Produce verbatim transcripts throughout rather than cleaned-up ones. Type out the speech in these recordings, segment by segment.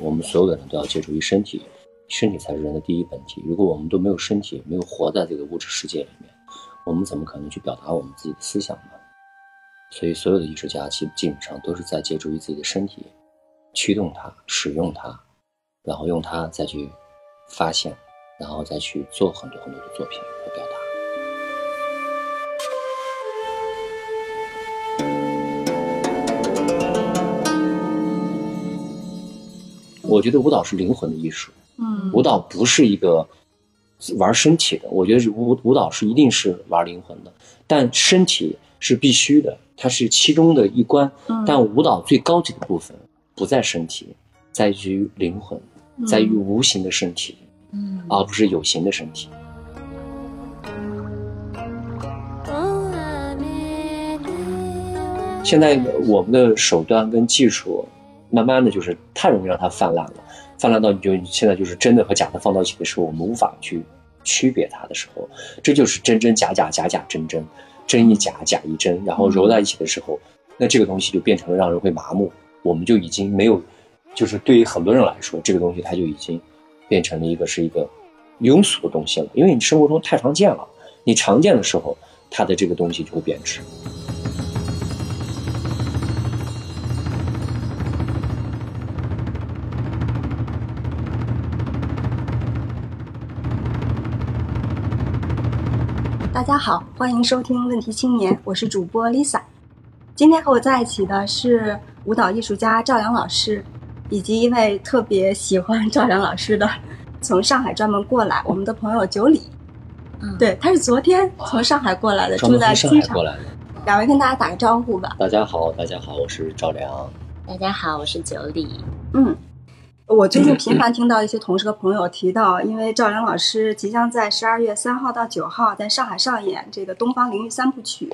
我们所有的人都要借助于身体，身体才是人的第一本体。如果我们都没有身体，没有活在这个物质世界里面，我们怎么可能去表达我们自己的思想呢？所以所有的艺术家基本上都是在借助于自己的身体，驱动它，使用它，然后用它再去发现，然后再去做很多很多的作品和表达。我觉得舞蹈是灵魂的艺术，嗯，舞蹈不是一个玩身体的，我觉得舞舞蹈是一定是玩灵魂的，但身体是必须的，它是其中的一关，嗯，但舞蹈最高级的部分不在身体，在于灵魂，在于无形的身体，嗯，而不是有形的身体。嗯，现在我们的手段跟技术慢慢的就是太容易让它泛滥了，泛滥到你就现在就是真的和假的放到一起的时候，我们无法去区别它的时候，这就是真真假假，假假真真，真一假，假一真，然后揉在一起的时候，那这个东西就变成了让人会麻木。我们就已经没有，就是对于很多人来说，这个东西它就已经变成了一个是一个庸俗的东西了，因为你生活中太常见了，你常见的时候，它的这个东西就会贬值。大家好，欢迎收听问题青年，我是主播 Lisa。 今天和我在一起的是舞蹈艺术家赵良老师，以及一位特别喜欢赵良老师的从上海专门过来我们的朋友九里，嗯，对，他是昨天从上海过来的，住在机场。两位跟大家打个招呼吧。大家好，大家好，我是赵良。大家好，我是九里。嗯，我最近频繁听到一些同事和朋友提到，因为赵良老师即将在十二月三号到九号在上海上演这个东方灵域三部曲，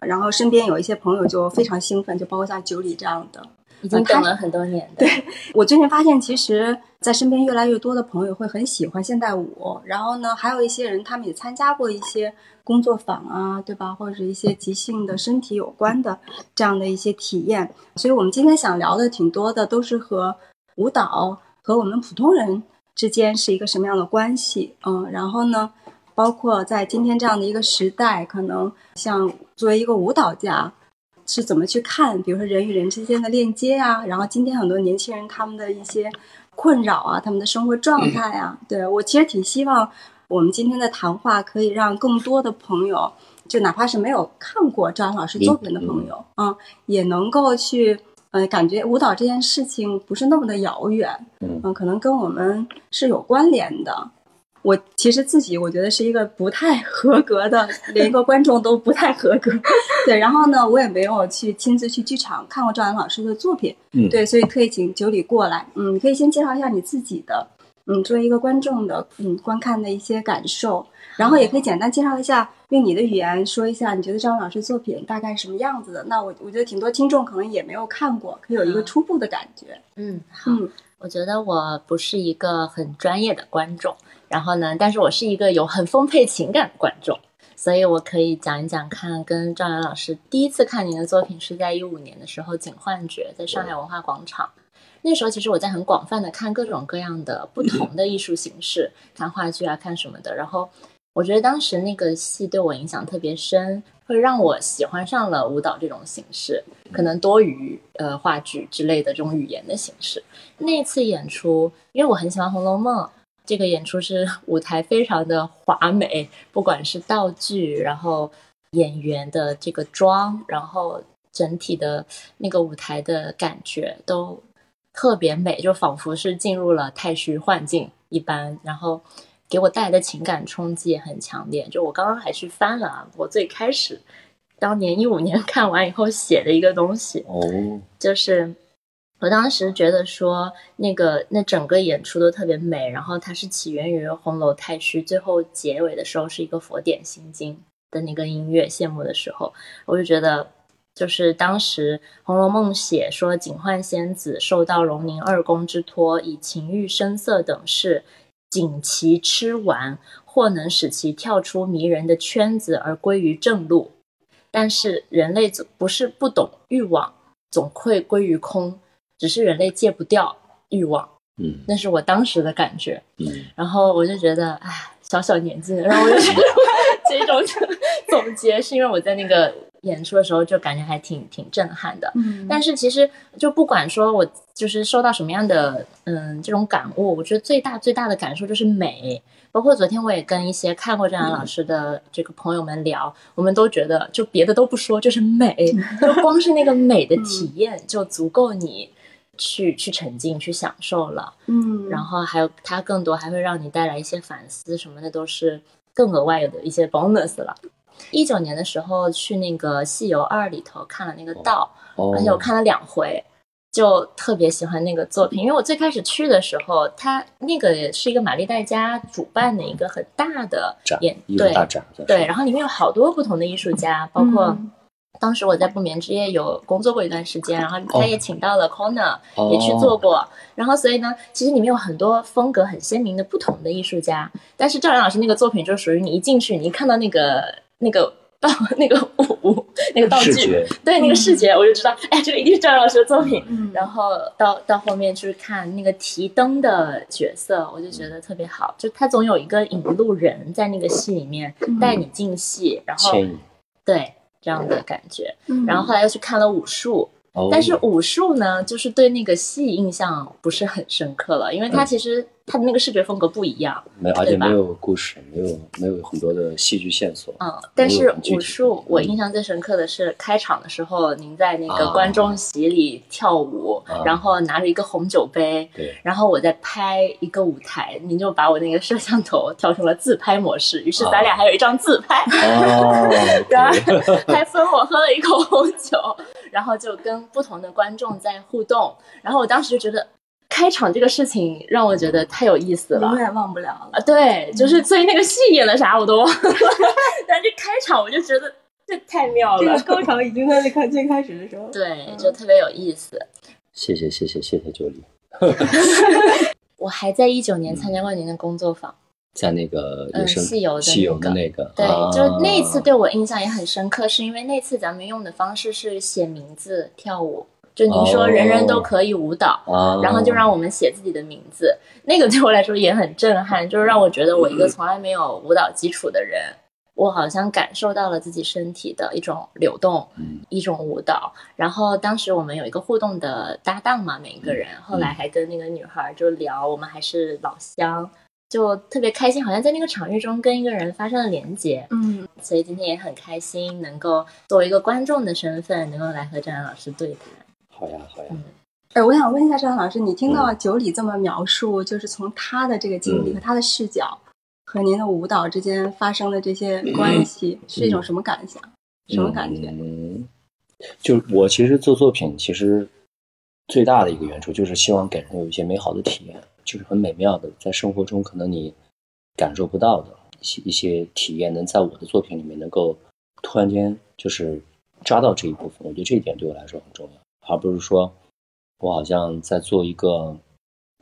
然后身边有一些朋友就非常兴奋，就包括像九里这样的已经等了很多年的。对，我最近发现其实在身边越来越多的朋友会很喜欢现代舞，然后呢还有一些人他们也参加过一些工作坊啊，对吧，或者是一些即兴的身体有关的这样的一些体验。所以我们今天想聊的挺多的，都是和舞蹈和我们普通人之间是一个什么样的关系，嗯，然后呢包括在今天这样的一个时代，可能像作为一个舞蹈家是怎么去看比如说人与人之间的链接啊，然后今天很多年轻人他们的一些困扰啊，他们的生活状态啊，对，我其实挺希望我们今天的谈话可以让更多的朋友，就哪怕是没有看过赵良老师作品的朋友，嗯，也能够去呃，感觉舞蹈这件事情不是那么的遥远，嗯，呃，可能跟我们是有关联的。我其实自己我觉得是一个不太合格的，连一个观众都不太合格。对，然后呢，我也没有去亲自去剧场看过赵良老师的作品，嗯，对，所以特意请九里过来，嗯，你可以先介绍一下你自己的，嗯，作为一个观众的，嗯，观看的一些感受，然后也可以简单介绍一下，用你的语言说一下你觉得赵良老师作品大概是什么样子的。那我我觉得挺多听众可能也没有看过，可以有一个初步的感觉。嗯，好，嗯，我觉得我不是一个很专业的观众，然后呢，但是我是一个有很丰沛情感的观众，所以我可以讲一讲看跟赵良老师第一次看您的作品是在一五年的时候，景幻觉在上海文化广场。那时候其实我在很广泛的看各种各样的不同的艺术形式，看话剧啊，看什么的，然后我觉得当时那个戏对我影响特别深，会让我喜欢上了舞蹈这种形式，可能多于呃话剧之类的这种语言的形式。那次演出，因为我很喜欢《红楼梦》，这个演出是舞台非常的华美，不管是道具，然后演员的这个妆，然后整体的那个舞台的感觉都特别美，就仿佛是进入了太虚幻境一般，然后给我带来的情感冲击也很强烈。就我刚刚还去翻了，啊，我最开始当年一五年看完以后写的一个东西，哦，就是我当时觉得说那个那整个演出都特别美，然后它是起源于红楼太虚，最后结尾的时候是一个佛典心经的那个音乐谢幕的时候，我就觉得就是当时《红楼梦》写说警幻仙子受到荣宁二公之托，以情欲声色等事警其痴顽，或能使其跳出迷人的圈子而归于正路。但是人类不是不懂欲望总会归于空，只是人类戒不掉欲望。嗯，那是我当时的感觉。嗯，然后我就觉得哎，小小年纪，然后我就觉得这种总结是因为我在那个演出的时候就感觉还挺挺震撼的。嗯，但是其实就不管说我就是受到什么样的嗯这种感悟，我觉得最大最大的感受就是美。包括昨天我也跟一些看过郑然老师的这个朋友们聊，嗯，我们都觉得就别的都不说，就是美，就光是那个美的体验就足够你去去沉浸去享受了。嗯，然后还有它更多还会让你带来一些反思什么的，都是更额外的一些 bonus 了。一九年的时候去那个戏游二里头看了那个道，哦，而且我看了两回，就特别喜欢那个作品。因为我最开始去的时候，它那个是一个玛丽黛佳主办的一个很大的演展，对，大展，对，然后里面有好多不同的艺术家，包括，嗯，当时我在不眠之夜有工作过一段时间，然后他也请到了 Kona，oh. 也去做过，oh. 然后所以呢其实里面有很多风格很鲜明的不同的艺术家，但是赵然老师那个作品就属于你一进去你一看到那个那个那个舞那个道具，对，那个视觉，嗯，我就知道哎，这个一定是赵然老师的作品。嗯，然后到到后面去看那个提灯的角色，我就觉得特别好，就他总有一个引路人在那个戏里面，嗯，带你进戏，然后对这样的感觉。嗯，然后后来又去看了武术，哦，但是武术呢就是对那个戏印象不是很深刻了，因为它其实，嗯，它的那个视觉风格不一样，没有，而且没有故事，没有没有很多的戏剧线索。嗯，但是武术我印象最深刻的是开场的时候，嗯，您在那个观众席里跳舞，啊，然后拿着一个红酒杯，啊，然后我在拍一个舞台，您就把我那个摄像头调成了自拍模式，于是咱俩还有一张自拍，啊，然后还分我喝了一口红酒，然后就跟不同的观众在互动，然后我当时就觉得开场这个事情让我觉得太有意思了，永远忘不了了。对，就是所以那个戏演了啥我都忘了，但是开场我就觉得这太妙了，这个高潮已经在最开始的时候，对，嗯，就特别有意思。谢谢谢谢谢谢九里。我还在一九年参加过您的工作坊，嗯，在那个嗯戏游的那个，对，啊，就那次对我印象也很深刻，是因为那次咱们用的方式是写名字跳舞。就您说人人都可以舞蹈，oh, 然后就让我们写自己的名字，oh. 那个对我来说也很震撼，就是让我觉得我一个从来没有舞蹈基础的人，我好像感受到了自己身体的一种流动，一种舞蹈。然后当时我们有一个互动的搭档嘛，每一个人，后来还跟那个女孩就聊，我们还是老乡，就特别开心，好像在那个场域中跟一个人发生了连结。嗯，所以今天也很开心能够作为一个观众的身份能够来和郑然老师对谈。好呀好呀，哎，嗯，我想问一下郑然老师，你听到九里这么描述，嗯，就是从他的这个经历和他的视角和您的舞蹈之间发生的这些关系，嗯，是一种什么感想，嗯，什么感觉？嗯，就我其实做作品其实最大的一个原处就是希望给人有一些美好的体验，就是很美妙的在生活中可能你感受不到的一些一些体验，能在我的作品里面能够突然间就是抓到这一部分，我觉得这一点对我来说很重要，而不是说我好像在做一个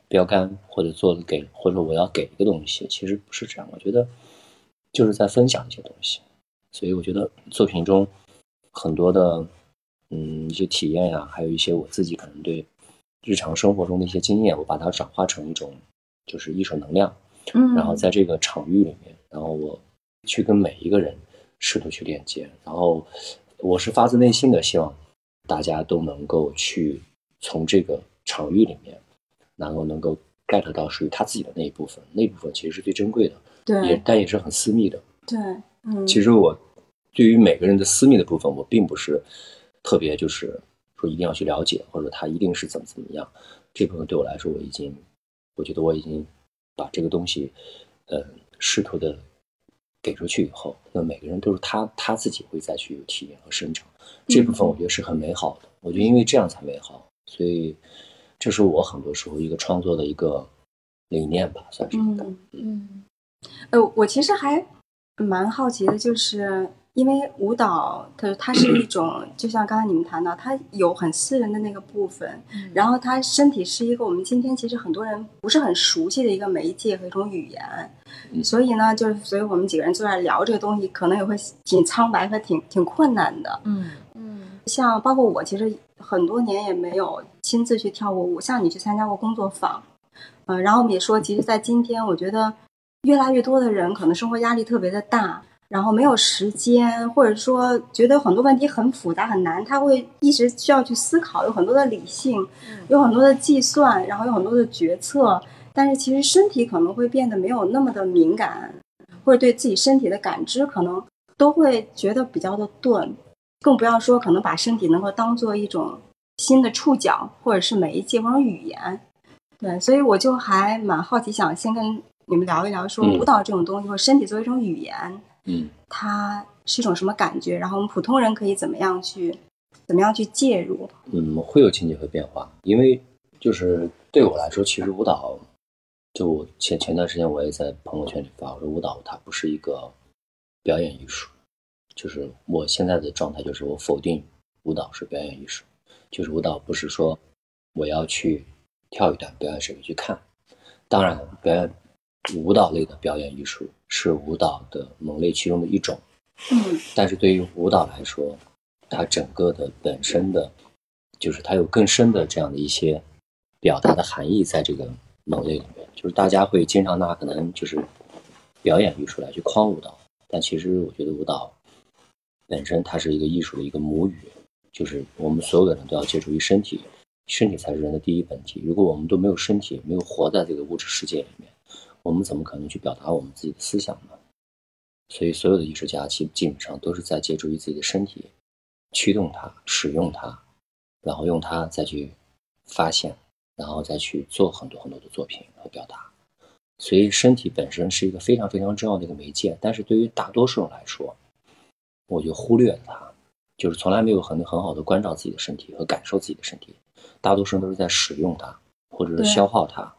标杆，或者做给，或者我要给一个东西，其实不是这样，我觉得就是在分享一些东西。所以我觉得作品中很多的嗯一些体验呀，啊，还有一些我自己可能对日常生活中的一些经验，我把它转化成一种就是艺术能量，嗯，然后在这个场域里面，然后我去跟每一个人试图去链接，然后我是发自内心的希望大家都能够去从这个场域里面，然后能够 get 到属于他自己的那一部分，那一部分其实是最珍贵的，对，也但也是很私密的。对，嗯，其实我对于每个人的私密的部分，我并不是特别就是说一定要去了解，或者他一定是怎么怎么样。这部分对我来说，我已经，我觉得我已经把这个东西，呃，试图的给出去以后，那每个人都是他他自己会再去有体验和生长，这部分我觉得是很美好的，嗯，我觉得因为这样才美好，所以这是我很多时候一个创作的一个理念吧，算是一个。嗯嗯，呃，我其实还蛮好奇的，就是因为舞蹈它它是一种就像刚才你们谈到它有很私人的那个部分、嗯、然后它身体是一个我们今天其实很多人不是很熟悉的一个媒介和一种语言、嗯、所以呢就是所以我们几个人坐在聊这个东西可能也会挺苍白和挺挺困难的。嗯嗯，像包括我其实很多年也没有亲自去跳过舞，像你去参加过工作坊，嗯、呃，然后我们也说其实在今天我觉得越来越多的人可能生活压力特别的大，然后没有时间，或者说觉得很多问题很复杂很难，他会一直需要去思考，有很多的理性，有很多的计算，然后有很多的决策，但是其实身体可能会变得没有那么的敏感，或者对自己身体的感知可能都会觉得比较的钝，更不要说可能把身体能够当做一种新的触角或者是媒介或者语言。对，所以我就还蛮好奇想先跟你们聊一聊说舞蹈这种东西或者身体作为一种语言，嗯，它是一种什么感觉？然后我们普通人可以怎么样去，怎么样去介入？嗯，会有情节会变化，因为就是对我来说，其实舞蹈，就前前段时间我也在朋友圈里发，我说舞蹈它不是一个表演艺术，就是我现在的状态就是我否定舞蹈是表演艺术，就是舞蹈不是说我要去跳一段表演谁去看，当然表演。舞蹈类的表演艺术是舞蹈的门类其中的一种，嗯，但是对于舞蹈来说，它整个的本身的，就是它有更深的这样的一些表达的含义在这个门类里面。就是大家会经常拿可能就是表演艺术来去框舞蹈，但其实我觉得舞蹈本身它是一个艺术的一个母语，就是我们所有的人都要接触于身体，身体才是人的第一本体。如果我们都没有身体，没有活在这个物质世界里面。我们怎么可能去表达我们自己的思想呢？所以所有的艺术家基本上都是在借助于自己的身体驱动它使用它，然后用它再去发现，然后再去做很多很多的作品和表达。所以身体本身是一个非常非常重要的一个媒介，但是对于大多数人来说我就忽略了它，就是从来没有很很好的关照自己的身体和感受自己的身体，大多数人都是在使用它或者是消耗它。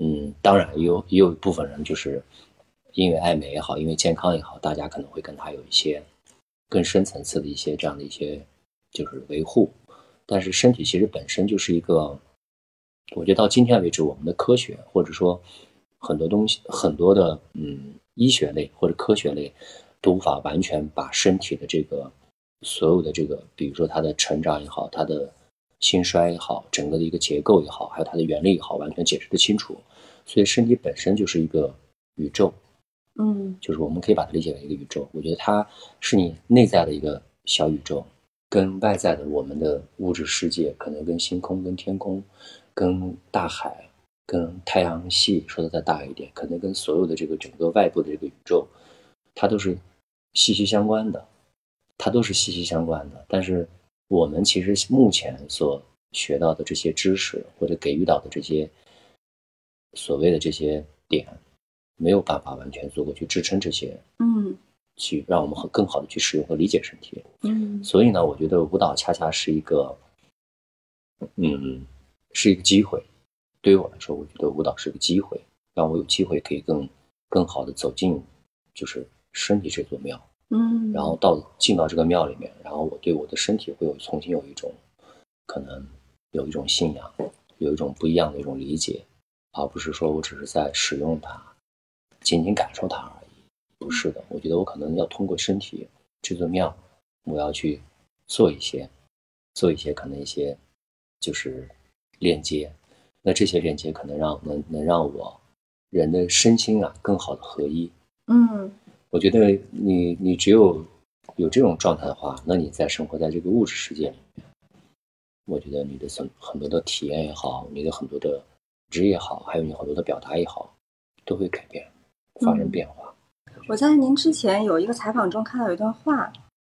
嗯，当然也有也有一部分人就是因为爱美也好，因为健康也好，大家可能会跟他有一些更深层次的一些这样的一些就是维护。但是身体其实本身就是一个，我觉得到今天为止，我们的科学或者说很多东西，很多的嗯医学类或者科学类都无法完全把身体的这个所有的这个，比如说它的成长也好，它的兴衰也好，整个的一个结构也好，还有它的原理也好，完全解释得清楚。所以身体本身就是一个宇宙，嗯，就是我们可以把它理解为一个宇宙。我觉得它是你内在的一个小宇宙，跟外在的我们的物质世界，可能跟星空、跟天空、跟大海、跟太阳系，说的再大一点，可能跟所有的这个整个外部的这个宇宙，它都是息息相关的，它都是息息相关的。但是我们其实目前所学到的这些知识或者给予到的这些所谓的这些点，没有办法完全足够去支撑这些，嗯，去让我们更好的去使用和理解身体。嗯，所以呢，我觉得舞蹈恰恰是一个，嗯，是一个机会。对于我来说，我觉得舞蹈是个机会，让我有机会可以更更好的走进就是身体这座庙。嗯，然后到进到这个庙里面，然后我对我的身体会有重新有一种可能，有一种信仰，有一种不一样的一种理解，而不是说我只是在使用它，仅仅感受它而已。不是的，我觉得我可能要通过身体这座庙，我要去做一些做一些可能一些就是链接，那这些链接可能让能能让我人的身心啊更好的合一。嗯，我觉得你你只有有这种状态的话，那你在生活在这个物质世界里面，我觉得你的很多的体验也好，你的很多的职业也好，还有你很多的表达也好，都会改变，发生变化。嗯，我在您之前有一个采访中看到有一段话，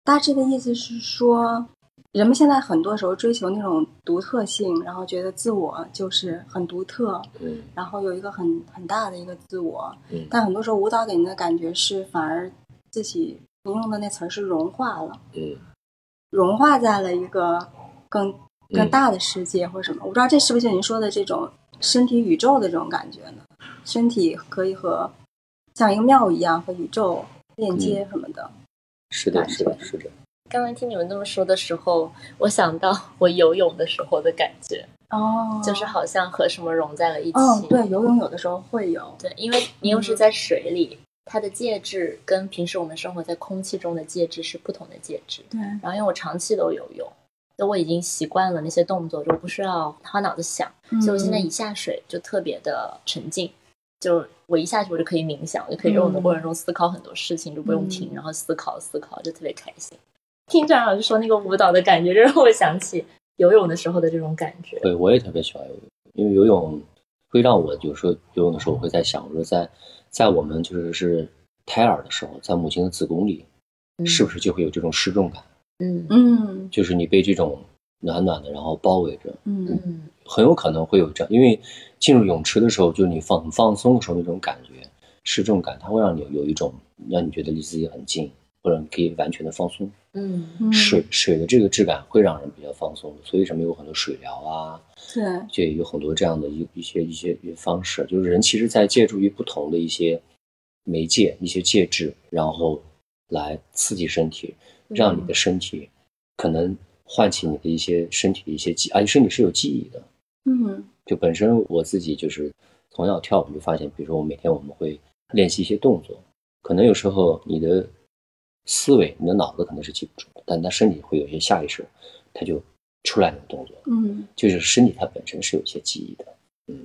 大致的意思是说，人们现在很多时候追求那种独特性，然后觉得自我就是很独特，嗯，然后有一个很很大的一个自我，嗯，但很多时候舞蹈给您的感觉是反而自己您用的那词是融化了，嗯，融化在了一个更更大的世界或什么。嗯，我不知道这是不是您说的这种身体宇宙的这种感觉呢？身体可以和像一个庙一样和宇宙链接什么的。嗯，是的，是的，是的。刚才听你们这么说的时候，我想到我游泳的时候的感觉。哦，就是好像和什么融在了一起。哦，对，游泳有的时候会有。对，因为你又是在水里，嗯，它的介质跟平时我们生活在空气中的介质是不同的介质。对。然后因为我长期都游泳，就我已经习惯了那些动作，就不需要花脑子想，嗯，所以我现在一下水就特别的沉静。就我一下去我就可以冥想，我就可以在我的过程中思考很多事情，嗯，就不用停，然后思考思考，就特别开心。听张老师说那个舞蹈的感觉，就让我想起游泳的时候的这种感觉。对，我也特别喜欢游泳，因为游泳会让我有时候游泳的时候我会在想，我说在在我们就是是胎儿的时候，在母亲的子宫里，嗯，是不是就会有这种失重感？嗯嗯，就是你被这种暖暖的然后包围着，嗯嗯，很有可能会有这样，因为进入泳池的时候，就是你放放松的时候那种感觉，失重感，它会让你有一种让你觉得离自己很近，或者你可以完全的放松。嗯，嗯水水的这个质感会让人比较放松，所以什么有很多水疗啊，对，就有很多这样的一一些一些方式，就是人其实在借助于不同的一些媒介、一些介质，然后来刺激身体，让你的身体可能唤起你的一些身体的一些记忆啊，身体是有记忆的。嗯，就本身我自己就是从小跳舞就发现，比如说我每天我们会练习一些动作，可能有时候你的思维、你的脑子可能是记不住的，但它身体会有一些下意识，它就出来那个动作。嗯，就是身体它本身是有一些记忆的。嗯，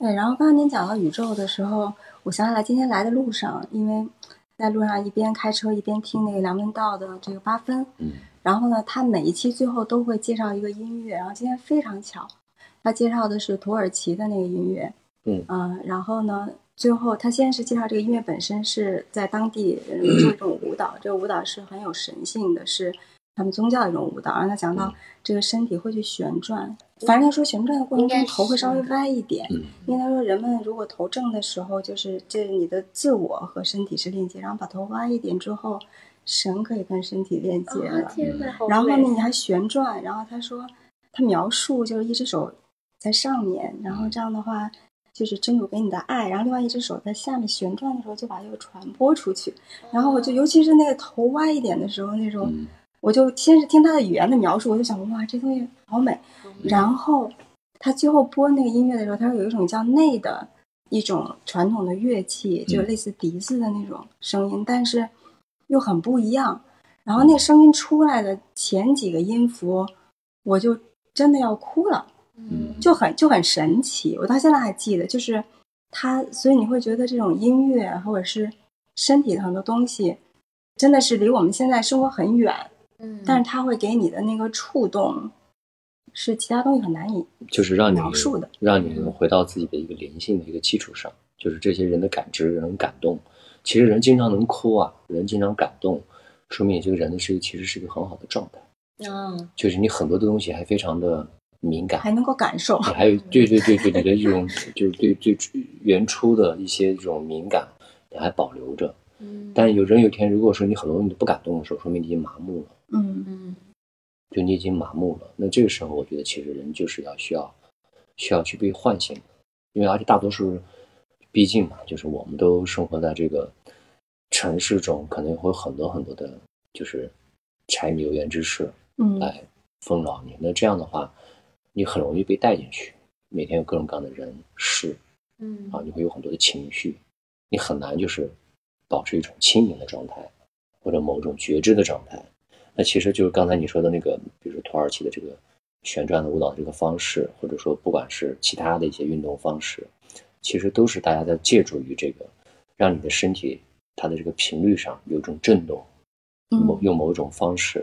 对。然后刚刚您讲到宇宙的时候，我想起来今天来的路上，因为在路上一边开车一边听那个梁文道的这个八分，嗯，然后呢，他每一期最后都会介绍一个音乐，然后今天非常巧，他介绍的是土耳其的那个音乐，嗯，呃、然后呢，最后他先是介绍这个音乐本身是在当地做一种舞蹈，这个舞蹈是很有神性的，是他们宗教的一种舞蹈。然后他讲到这个身体会去旋转，反正他说旋转的过程中头会稍微歪一点，因为他说人们如果头正的时候，就是这你的自我和身体是链接，然后把头歪一点之后，神可以跟身体链接了。哦，天哪，然后呢你还旋转，然后他说他描述就是一只手在上面，然后这样的话就是真主给你的爱，然后另外一只手在下面旋转的时候就把这个传播出去。然后我就尤其是那个头歪一点的时候那种，嗯，我就先是听他的语言的描述，我就想哇这东西好美。然后他最后播那个音乐的时候，他说有一种叫内的一种传统的乐器，就类似笛子的那种声音，但是又很不一样。然后那个声音出来的前几个音符我就真的要哭了，就很就很神奇，我到现在还记得，就是它，所以你会觉得这种音乐或者是身体的很多东西，真的是离我们现在生活很远，嗯，但是它会给你的那个触动，是其他东西很难以就是让你描述的，让你能回到自己的一个灵性的一个基础上，就是这些人的感知、人感动，其实人经常能哭啊，人经常感动，说明这个人的是其实是一个很好的状态，嗯，就是你很多的东西还非常的。敏感还能够感受，还有对对对对你的一种就是对最原初的一些这种敏感你还保留着，嗯，但有人有一天如果说你很多你都不感动的时候，说明你已经麻木了，嗯嗯，就你已经麻木了。那这个时候我觉得其实人就是要需要需要去被唤醒，因为而且大多数毕竟嘛，就是我们都生活在这个城市中，可能会很多很多的就是柴米油盐之事，嗯，来纷扰你，那这样的话你很容易被带进去，每天有各种各样的人事，嗯，啊，你会有很多的情绪，你很难就是保持一种清明的状态，或者某种觉知的状态。那其实就是刚才你说的那个，比如说土耳其的这个旋转的舞蹈的这个方式，或者说不管是其他的一些运动方式，其实都是大家在借助于这个，让你的身体它的这个频率上有一种震动，某用某种方式，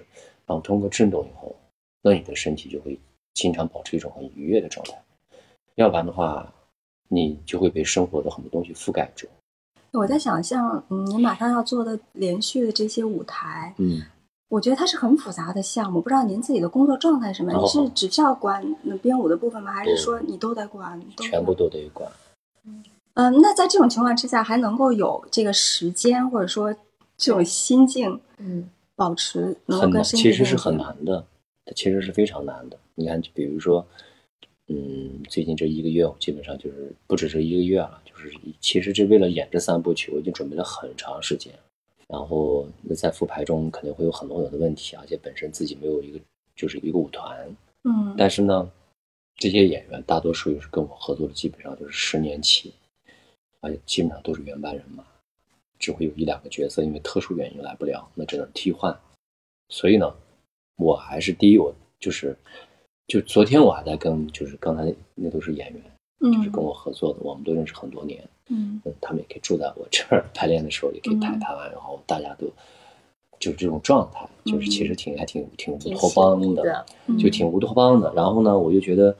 然后通过震动以后，那你的身体就会。经常保持一种很愉悦的状态，要不然的话你就会被生活的很多东西覆盖住。我在想象，嗯，你马上要做的连续的这些舞台，嗯，我觉得它是很复杂的项目，不知道您自己的工作状态是什么，哦，你是只需要管编舞的部分吗？还是说你都在管？全部都得管。嗯，呃、那在这种情况之下还能够有这个时间或者说这种心境，嗯，保持能够跟身体，其实是很难的，它其实是非常难的。你看，就比如说，嗯，最近这一个月，我基本上就是不止这一个月了，就是其实这为了演这三部曲，我已经准备了很长时间，然后在复排中肯定会有很多很多的问题，而且本身自己没有一个就是一个舞团，嗯，但是呢这些演员大多数又是跟我合作的，基本上就是十年起，而且基本上都是原班人马，只会有一两个角色因为特殊原因来不了，那只能替换。所以呢我还是第一，我就是就昨天我还在跟就是刚才那都是演员，嗯，就是跟我合作的，我们都认识很多年，嗯，他们也可以住在我这儿，排练的时候也可以谈谈，嗯，然后大家都就是这种状态，嗯，就是其实挺还挺挺乌托邦的，嗯，就挺乌托邦的。然后呢我就觉得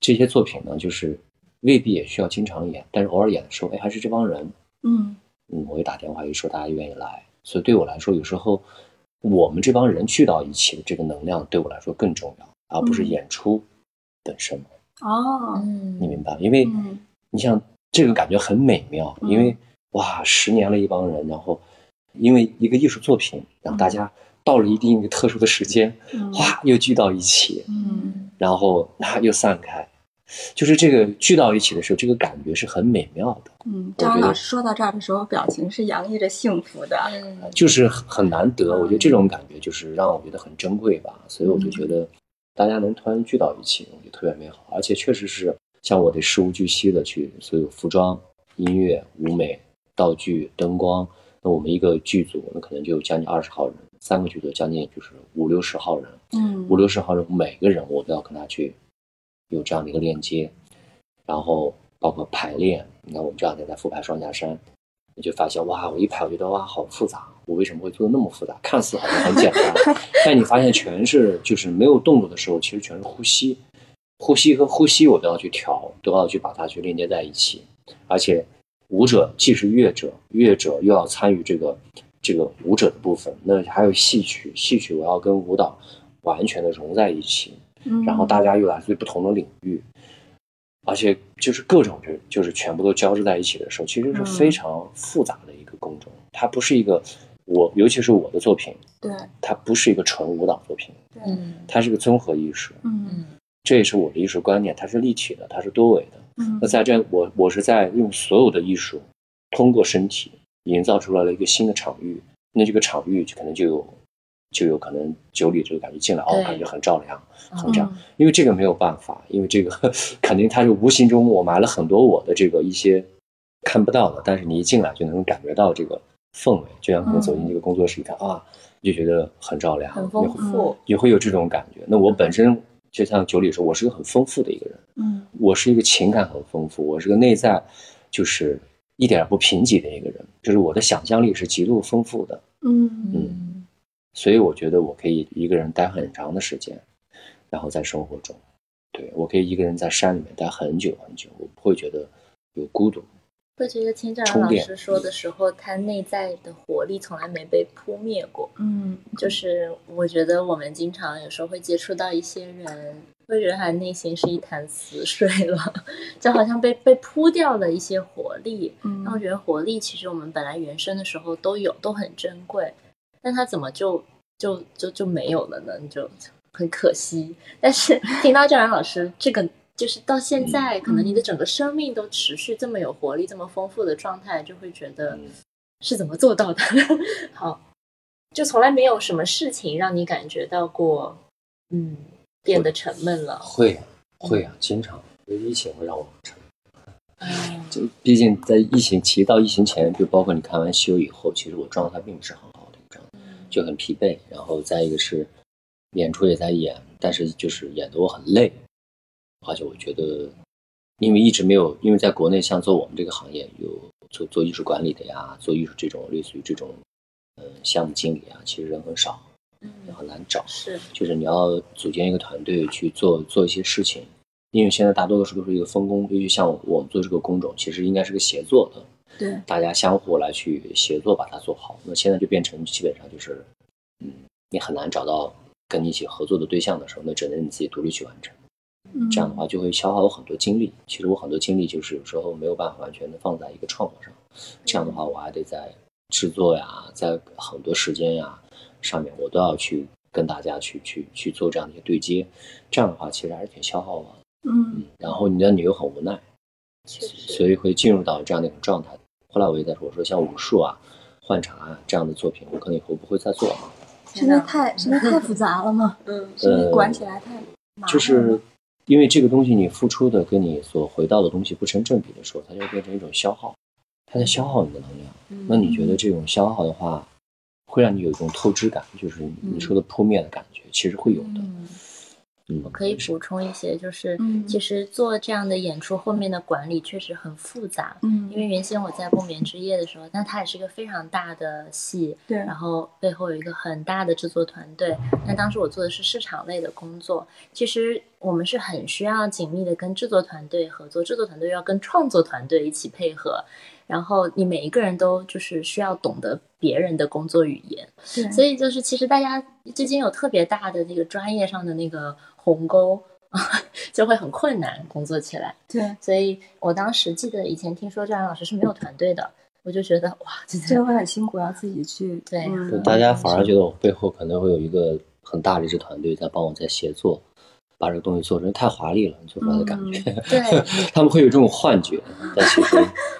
这些作品呢就是未必也需要经常演，但是偶尔演的时候，哎，还是这帮人，嗯嗯，我会打电话一说大家愿意来，所以对我来说有时候我们这帮人聚到一起的这个能量对我来说更重要，而不是演出本身。哦，嗯，你明白？因为你像这个感觉很美妙，嗯，因为哇，十年了一帮人，然后因为一个艺术作品，让大家到了一定一个特殊的时间，嗯，哇，又聚到一起，嗯，然后啊又散开。就是这个聚到一起的时候，这个感觉是很美妙的。嗯，张老师说到这儿的时候，表情是洋溢着幸福的，嗯，就是很难得。我觉得这种感觉就是让我觉得很珍贵吧，嗯，所以我就觉得大家能突然聚到一起，我觉得特别美好。而且确实是像我得事无巨细的去所有服装、音乐、舞美、道具、灯光。那我们一个剧组，那可能就有将近二十号人，三个剧组将近就是五六十号人。嗯，五六十号人，每个人我都要跟他去。有这样的一个链接，然后包括排练。你看我们这两天在复排《双家山》，你就发现哇，我一排我觉得哇好复杂，我为什么会做的那么复杂？看似好像很简单，但你发现全是就是没有动作的时候，其实全是呼吸，呼吸和呼吸我都要去调，都要去把它去链接在一起。而且舞者既是乐者，乐者又要参与这个这个舞者的部分，那还有戏曲，戏曲我要跟舞蹈完全的融在一起。然后大家又来自于不同的领域，嗯，而且就是各种就是全部都交织在一起的时候，其实是非常复杂的一个工种，嗯，它不是一个我尤其是我的作品，对，它不是一个纯舞蹈作品，对，它是个综合艺术，嗯，这也是我的艺术观念，它是立体的，它是多维的，嗯，那在这我我是在用所有的艺术通过身体营造出来了一个新的场域，那这个场域就可能就有就有可能酒里这个感觉进来，哦，感觉很照亮，很这样，嗯，因为这个没有办法，因为这个肯定它是无形中我埋了很多我的这个一些看不到的，但是你一进来就能感觉到这个氛围，就像可能走进这个工作室一看，嗯，啊，就觉得很照亮，很丰富，也会有这种感觉。那我本身就像酒里说，我是一个很丰富的一个人，嗯，我是一个情感很丰富，我是个内在就是一点不贫瘠的一个人，就是我的想象力是极度丰富的，嗯嗯。所以我觉得我可以一个人待很长的时间，然后在生活中，对，我可以一个人在山里面待很久很久，我不会觉得有孤独。会觉得听张老师说的时候，他内在的活力从来没被扑灭过。嗯，就是我觉得我们经常有时候会接触到一些人，会觉得他内心是一潭死水了，就好像被被扑掉了一些活力。嗯，然后觉得活力其实我们本来原生的时候都有，都很珍贵。但他怎么就就就就没有了呢？就很可惜。但是听到赵然老师这个，就是到现在，可能你的整个生命都持续这么有活力、这么丰富的状态，就会觉得是怎么做到的？好，就从来没有什么事情让你感觉到过，嗯，变得沉闷了。会啊，会啊，经常。疫情会让我沉闷。哎，就毕竟在疫情期到疫情前，就包括你看完《西游》以后，其实我状态并不是很好。就很疲惫，然后再一个是演出也在演，但是就是演得我很累，而且我觉得因为一直没有，因为在国内像做我们这个行业有做做艺术管理的呀，做艺术这种类似于这种嗯项目经理啊，其实人很少，也很难找，是就是你要组建一个团队去做做一些事情，因为现在大多数都是一个分工，尤其像我们做这个工种，其实应该是个协作的。对，大家相互来去协作把它做好。那现在就变成基本上就是，嗯，你很难找到跟你一起合作的对象的时候，那只能你自己独立去完成。嗯，这样的话就会消耗我很多精力。其实我很多精力就是有时候没有办法完全的放在一个创作上。这样的话，我还得在制作呀，在很多时间呀上面，我都要去跟大家去去去做这样的一些对接。这样的话，其实还是挺消耗我的。嗯，嗯，然后你让你又很无奈，所以会进入到这样的一种状态。后来我也在说，我说像武术啊，换茶这样的作品，我可能以后不会再做了。现在太现在太复杂了嘛，嗯，现在管起来太麻烦了。就是因为这个东西你付出的跟你所回到的东西不成正比的时候，它就变成一种消耗，它在消耗你的能量。嗯、那你觉得这种消耗的话，会让你有一种透支感，就是你说的扑灭的感觉，嗯、其实会有的。嗯嗯、我可以补充一些，就是、嗯、其实做这样的演出后面的管理确实很复杂，嗯，因为原先我在不眠之夜的时候，但它也是一个非常大的戏，对，然后背后有一个很大的制作团队，但当时我做的是市场类的工作，其实我们是很需要紧密的跟制作团队合作，制作团队要跟创作团队一起配合，然后你每一个人都就是需要懂得别人的工作语言，所以就是其实大家最近有特别大的那个专业上的那个鸿沟就会很困难工作起来。对，所以我当时记得以前听说赵阳老师是没有团队的，我就觉得哇，这会很辛苦，要自己去对、嗯、大家反而觉得我背后可能会有一个很大的一支团队在帮我在协作，把这个东西做成太华丽了，做出来的感觉、嗯、对他们会有这种幻觉，但其实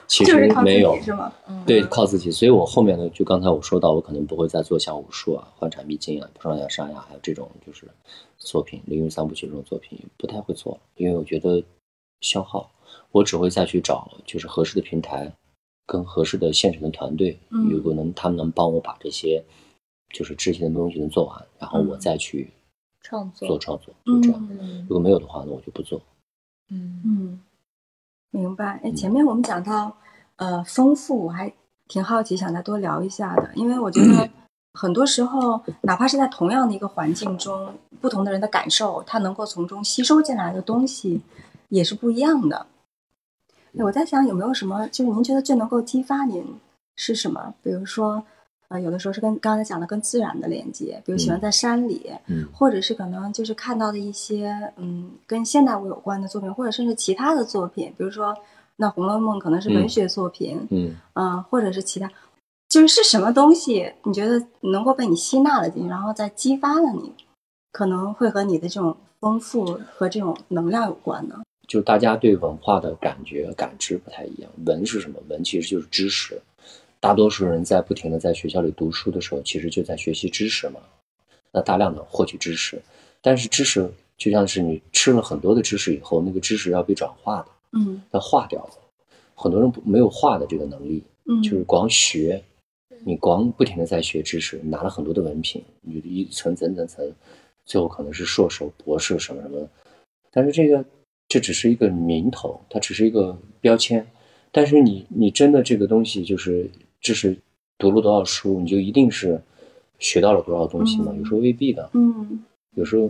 其实没有、就是靠嗯、对，靠自己。所以我后面呢，就刚才我说到我可能不会再做像武术啊、换禅秘境啊、双牙沙牙还有这种就是作品，凌云三部曲这种作品不太会做，因为我觉得消耗，我只会再去找就是合适的平台跟合适的现成的团队，如果能他们能帮我把这些就是之前的东西能做完，然后我再去创作做创作，就这样、嗯、如果没有的话呢，我就不做。嗯嗯，明白。哎，前面我们讲到呃丰富，我还挺好奇想再多聊一下的，因为我觉得很多时候哪怕是在同样的一个环境中，不同的人的感受，他能够从中吸收进来的东西也是不一样的。我在想有没有什么就是您觉得最能够激发您是什么，比如说呃，有的时候是跟刚才讲的跟自然的连接，比如喜欢在山里、嗯嗯、或者是可能就是看到的一些嗯跟现代舞有关的作品，或者甚至其他的作品，比如说那《红楼梦》可能是文学作品，嗯啊、呃，或者是其他，就是是什么东西你觉得能够被你吸纳了进去，然后再激发了你，可能会和你的这种丰富和这种能量有关呢？就大家对文化的感觉感知不太一样。文是什么？文其实就是知识。大多数人在不停的在学校里读书的时候，其实就在学习知识嘛，那大量的获取知识，但是知识就像是你吃了很多的知识以后，那个知识要被转化的，嗯，要化掉的，很多人没有化的这个能力，嗯，就是光学，你光不停的在学知识，拿了很多的文凭，你一层层层层，最后可能是硕士、博士什么什么，但是这个这只是一个名头，它只是一个标签，但是你你真的这个东西就是。这是读了多少书，你就一定是学到了多少东西吗？嗯、有时候未必的，嗯，有时候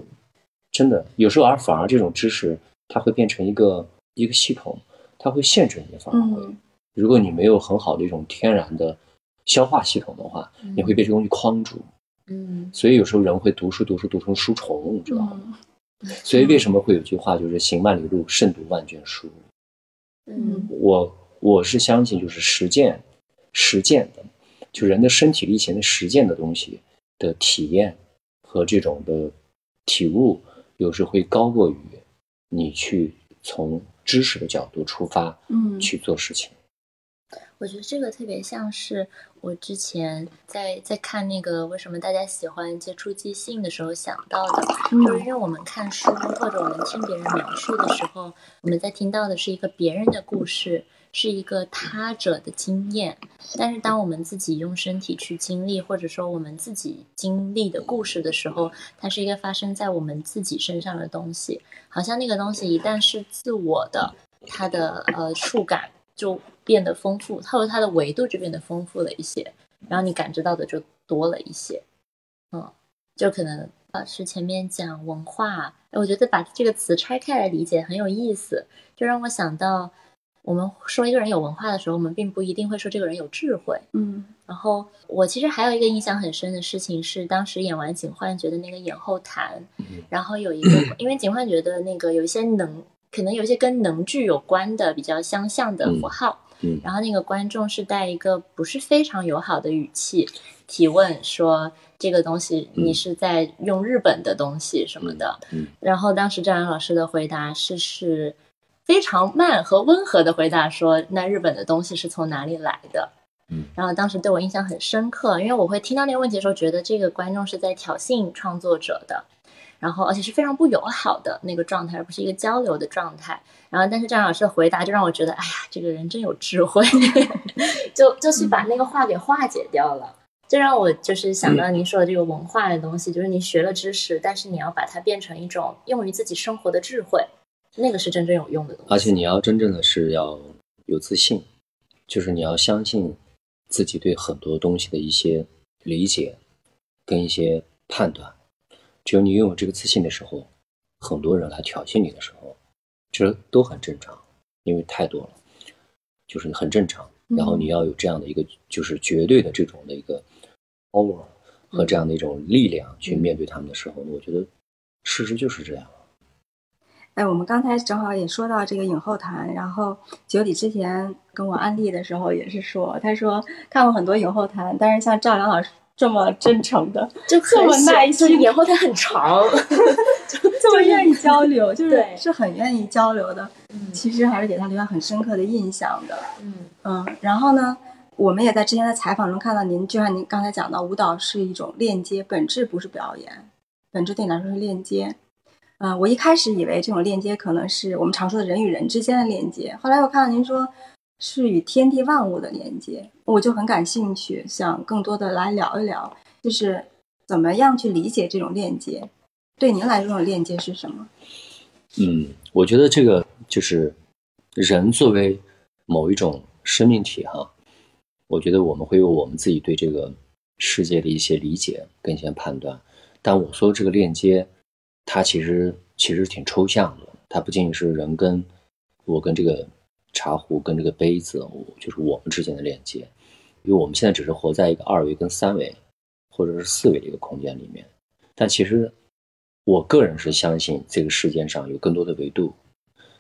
真的，有时候而反而这种知识，它会变成一个一个系统，它会限制你的发挥。嗯、如果你没有很好的一种天然的消化系统的话，嗯、你会被这东西框住。嗯，所以有时候人会读书读书读成书虫，你知道吗？嗯、所以为什么会有句话就是“行万里路，胜读万卷书”？嗯，我我是相信就是实践。实践的，就人的身体力行的实践的东西的体验和这种的体悟，有时会高过于你去从知识的角度出发，嗯，去做事情。我觉得这个特别像是我之前在在看那个为什么大家喜欢接触即兴的时候想到的，就是因为我们看书或者我们听别人描述的时候，我们在听到的是一个别人的故事。是一个他者的经验，但是当我们自己用身体去经历，或者说我们自己经历的故事的时候，它是一个发生在我们自己身上的东西，好像那个东西一旦是自我的，它的呃触感就变得丰富，它有它的维度就变得丰富了一些，然后你感知到的就多了一些。嗯，就可能老师前面讲文化，我觉得把这个词拆开来理解很有意思，就让我想到我们说一个人有文化的时候，我们并不一定会说这个人有智慧。嗯，然后我其实还有一个印象很深的事情是，当时演完《警幻觉》的那个演后谈，然后有一个，因为《警幻觉》的那个有一些能，可能有一些跟能剧有关的比较相像的符号。嗯，然后那个观众是带一个不是非常友好的语气提问说。这个东西你是在用日本的东西什么的。嗯，然后当时赵阳老师的回答是是。非常慢和温和的回答说，那日本的东西是从哪里来的？嗯，然后当时对我印象很深刻，因为我会听到那个问题的时候，觉得这个观众是在挑衅创作者的，然后而且是非常不友好的那个状态，而不是一个交流的状态。然后但是张老师的回答就让我觉得，哎呀，这个人真有智慧，就就是把那个话给化解掉了。这让我就是想到您说的这个文化的东西，就是你学了知识，但是你要把它变成一种用于自己生活的智慧，那个是真正有用的东西。而且你要真正的是要有自信，就是你要相信自己对很多东西的一些理解跟一些判断。只有你拥有这个自信的时候，很多人来挑衅你的时候，这都很正常，因为太多了，就是很正常。然后你要有这样的一个，就是绝对的这种的一个 power 和这样的一种力量去面对他们的时候，我觉得事实就是这样。哎，我们刚才正好也说到这个影后谈，然后九里之前跟我安利的时候也是说，他说看过很多影后谈，但是像赵阳老师这么真诚的，就这么耐心，就是影后谈很长，就这么愿意交流，就是是很愿意交流的。其实还是给他留下很深刻的印象的。嗯嗯，然后呢，我们也在之前的采访中看到您，就像您刚才讲到，舞蹈是一种链接，本质不是表演，本质对你来说是链接。嗯、呃，我一开始以为这种链接可能是我们常说的人与人之间的链接，后来我看到您说是与天地万物的链接，我就很感兴趣，想更多的来聊一聊，就是怎么样去理解这种链接。对您来说，这种链接是什么？嗯，我觉得这个就是人作为某一种生命体哈，我觉得我们会有我们自己对这个世界的一些理解跟一些判断，但我说这个链接。它其实其实挺抽象的，它不仅仅是人跟我跟这个茶壶跟这个杯子，就是我们之间的链接，因为我们现在只是活在一个二维跟三维或者是四维的一个空间里面，但其实我个人是相信这个世界上有更多的维度，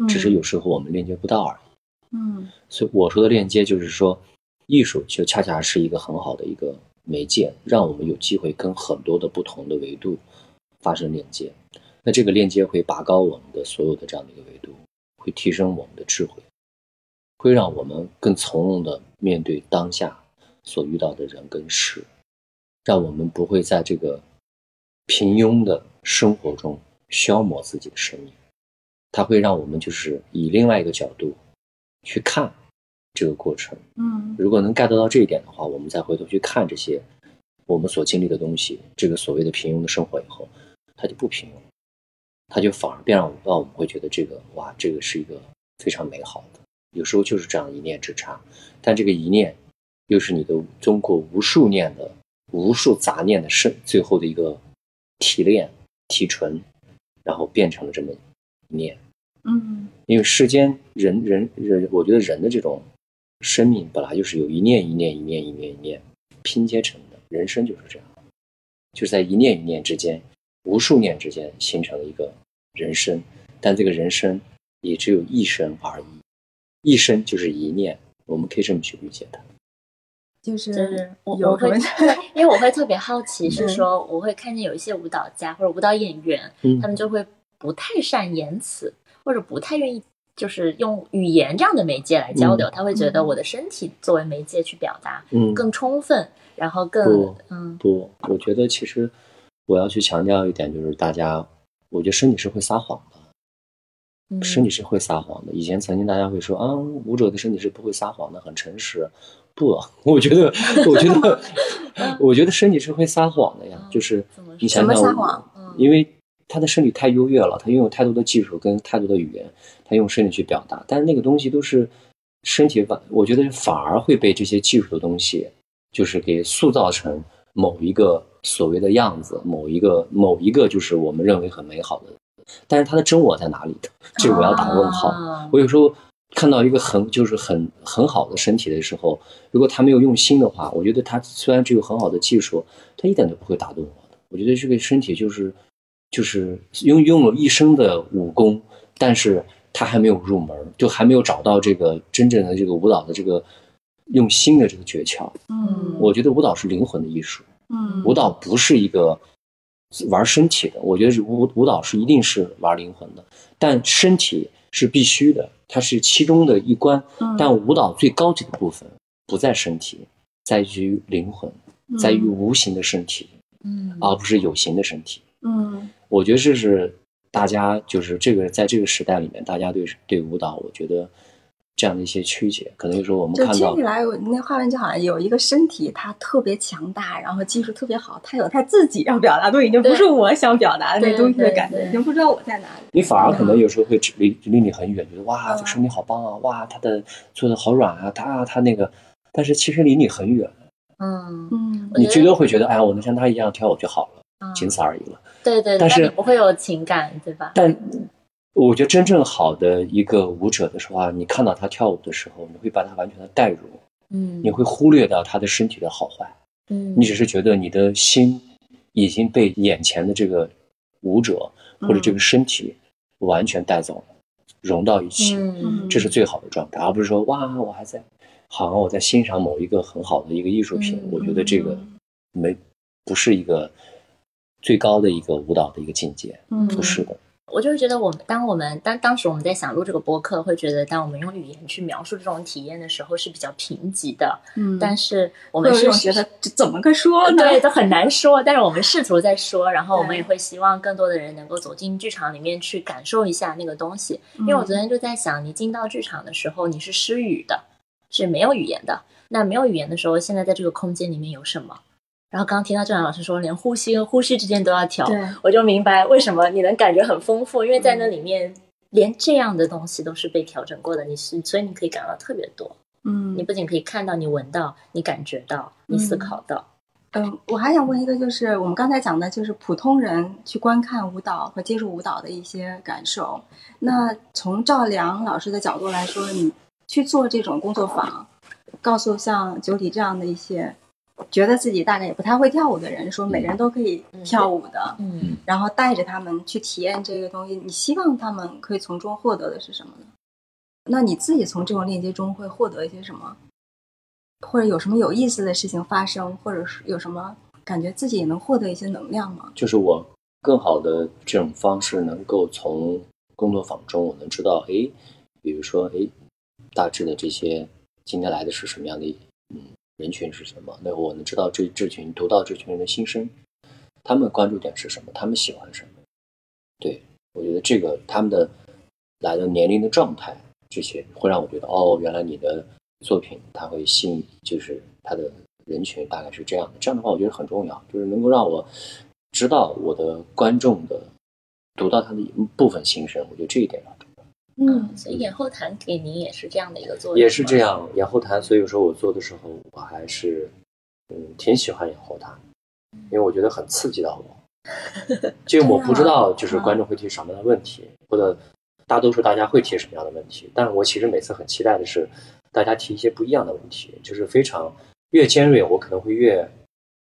只是有时候我们链接不到而已。嗯，所以我说的链接就是说，艺术就恰恰是一个很好的一个媒介，让我们有机会跟很多的不同的维度发生链接，那这个链接会拔高我们的所有的这样的一个维度，会提升我们的智慧，会让我们更从容的面对当下所遇到的人跟事，让我们不会在这个平庸的生活中消磨自己的生命，它会让我们就是以另外一个角度去看这个过程。嗯，如果能 get 到这一点的话，我们再回头去看这些我们所经历的东西，这个所谓的平庸的生活以后，它就不平庸，它就反而变让我们让我们会觉得这个哇，这个是一个非常美好的。有时候就是这样一念之差，但这个一念又是你的中国无数念的无数杂念的是最后的一个提炼提纯，然后变成了这么一念。嗯，因为世间人人人，我觉得人的这种生命本来就是有一念一念一念一念一念拼接成的，人生就是这样，就是在一念一念之间。无数年之间形成了一个人生，但这个人生也只有一生而已，一生就是一念，我们可以这么去理解它。就是我我会因为我会特别好奇，是说我会看见有一些舞蹈家或者舞蹈演员、嗯、他们就会不太善言辞，或者不太愿意就是用语言这样的媒介来交流、嗯、他会觉得我的身体作为媒介去表达、嗯、更充分，然后更不嗯不，我觉得其实我要去强调一点，就是大家，我觉得身体是会撒谎的、嗯、身体是会撒谎的。以前曾经大家会说啊，舞者的身体是不会撒谎的，很诚实。不，我觉得我觉得我觉得身体是会撒谎的呀、嗯、就是你想想，撒谎、嗯、因为他的身体太优越了，他拥有太多的技术跟太多的语言，他用身体去表达，但是那个东西都是身体，我觉得反而会被这些技术的东西就是给塑造成某一个所谓的样子，某一个某一个就是我们认为很美好的，但是它的真我在哪里的？这个我要打问号、啊。我有时候看到一个很就是很很好的身体的时候，如果他没有用心的话，我觉得他虽然只有很好的技术，他一点都不会打动我的。我觉得这个身体就是就是拥拥有一身的武功，但是他还没有入门，就还没有找到这个真正的这个舞蹈的这个用心的这个诀窍。嗯，我觉得舞蹈是灵魂的艺术。嗯，舞蹈不是一个玩身体的，我觉得舞舞蹈是一定是玩灵魂的，但身体是必须的，它是其中的一关，但舞蹈最高级的部分不在身体，在于灵魂，在于无形的身体，嗯，而不是有形的身体。嗯，我觉得这是大家就是这个在这个时代里面，大家对对舞蹈，我觉得这样的一些曲解，可能有时候我们看到就听起来，我那画面就好像有一个身体，它特别强大，然后技术特别好，它有它自己要表达的东西，已经不是我想表达的那东西的感觉，已经不知道我在哪里。你反而可能有时候会离离你很远，觉得哇，这身体好棒啊，哇，他的做的好软啊，他他那个，但是其实离你很远。嗯嗯，你最多会觉得，哎呀，我能像他一样跳舞就好了。仅此而已了，对对，但是但不会有情感，对吧？但我觉得真正好的一个舞者的时候啊，你看到他跳舞的时候，你会把他完全的带入，嗯，你会忽略掉他的身体的好坏，嗯，你只是觉得你的心已经被眼前的这个舞者或者这个身体完全带走了，嗯，融到一起，嗯，这是最好的状态，而不是说哇，我还在，好像我在欣赏某一个很好的一个艺术品，嗯，我觉得这个没不是一个最高的一个舞蹈的一个境界，嗯，不是的。我就是觉得我们当我们当当时我们在想录这个播客，会觉得当我们用语言去描述这种体验的时候是比较贫瘠的，嗯，但是我们是觉得怎么个说呢？对，都很难说，但是我们试图在说，然后我们也会希望更多的人能够走进剧场里面去感受一下那个东西，因为我昨天就在想，你进到剧场的时候你是失语的，是没有语言的，那没有语言的时候现在在这个空间里面有什么？然后刚刚听到郑老师说连呼吸和呼吸之间都要调，我就明白为什么你能感觉很丰富，因为在那里面，嗯，连这样的东西都是被调整过的，你是所以你可以感到特别多，嗯，你不仅可以看到，你闻到，你感觉到，你思考到。嗯，呃、我还想问一个，就是我们刚才讲的就是普通人去观看舞蹈和接触舞蹈的一些感受，那从赵良老师的角度来说，你去做这种工作坊，告诉像九里这样的一些觉得自己大概也不太会跳舞的人，说每人都可以跳舞的，嗯，然后带着他们去体验这个东西，你希望他们可以从中获得的是什么呢？那你自己从这种链接中会获得一些什么，或者有什么有意思的事情发生，或者是有什么感觉自己也能获得一些能量吗？就是我更好的这种方式能够从工作坊中我能知道，哎，比如说，哎，大致的这些今天来的是什么样的嗯人群是什么？那我能知道这这群读到这群人的心声，他们关注点是什么？他们喜欢什么？对，我觉得这个他们的来的年龄的状态，这些会让我觉得哦，原来你的作品它会吸引，就是它的人群大概是这样的。这样的话，我觉得很重要，就是能够让我知道我的观众的读到他的部分心声。我觉得这一点啊。嗯，所以演后谈给您也是这样的一个作用，也是这样演后谈。所以有时候我做的时候，我还是嗯挺喜欢演后谈，因为我觉得很刺激到我。就我不知道就是观众会提什么样的问题，或者大多数大家会提什么样的问题，但我其实每次很期待的是大家提一些不一样的问题，就是非常越尖锐，我可能会越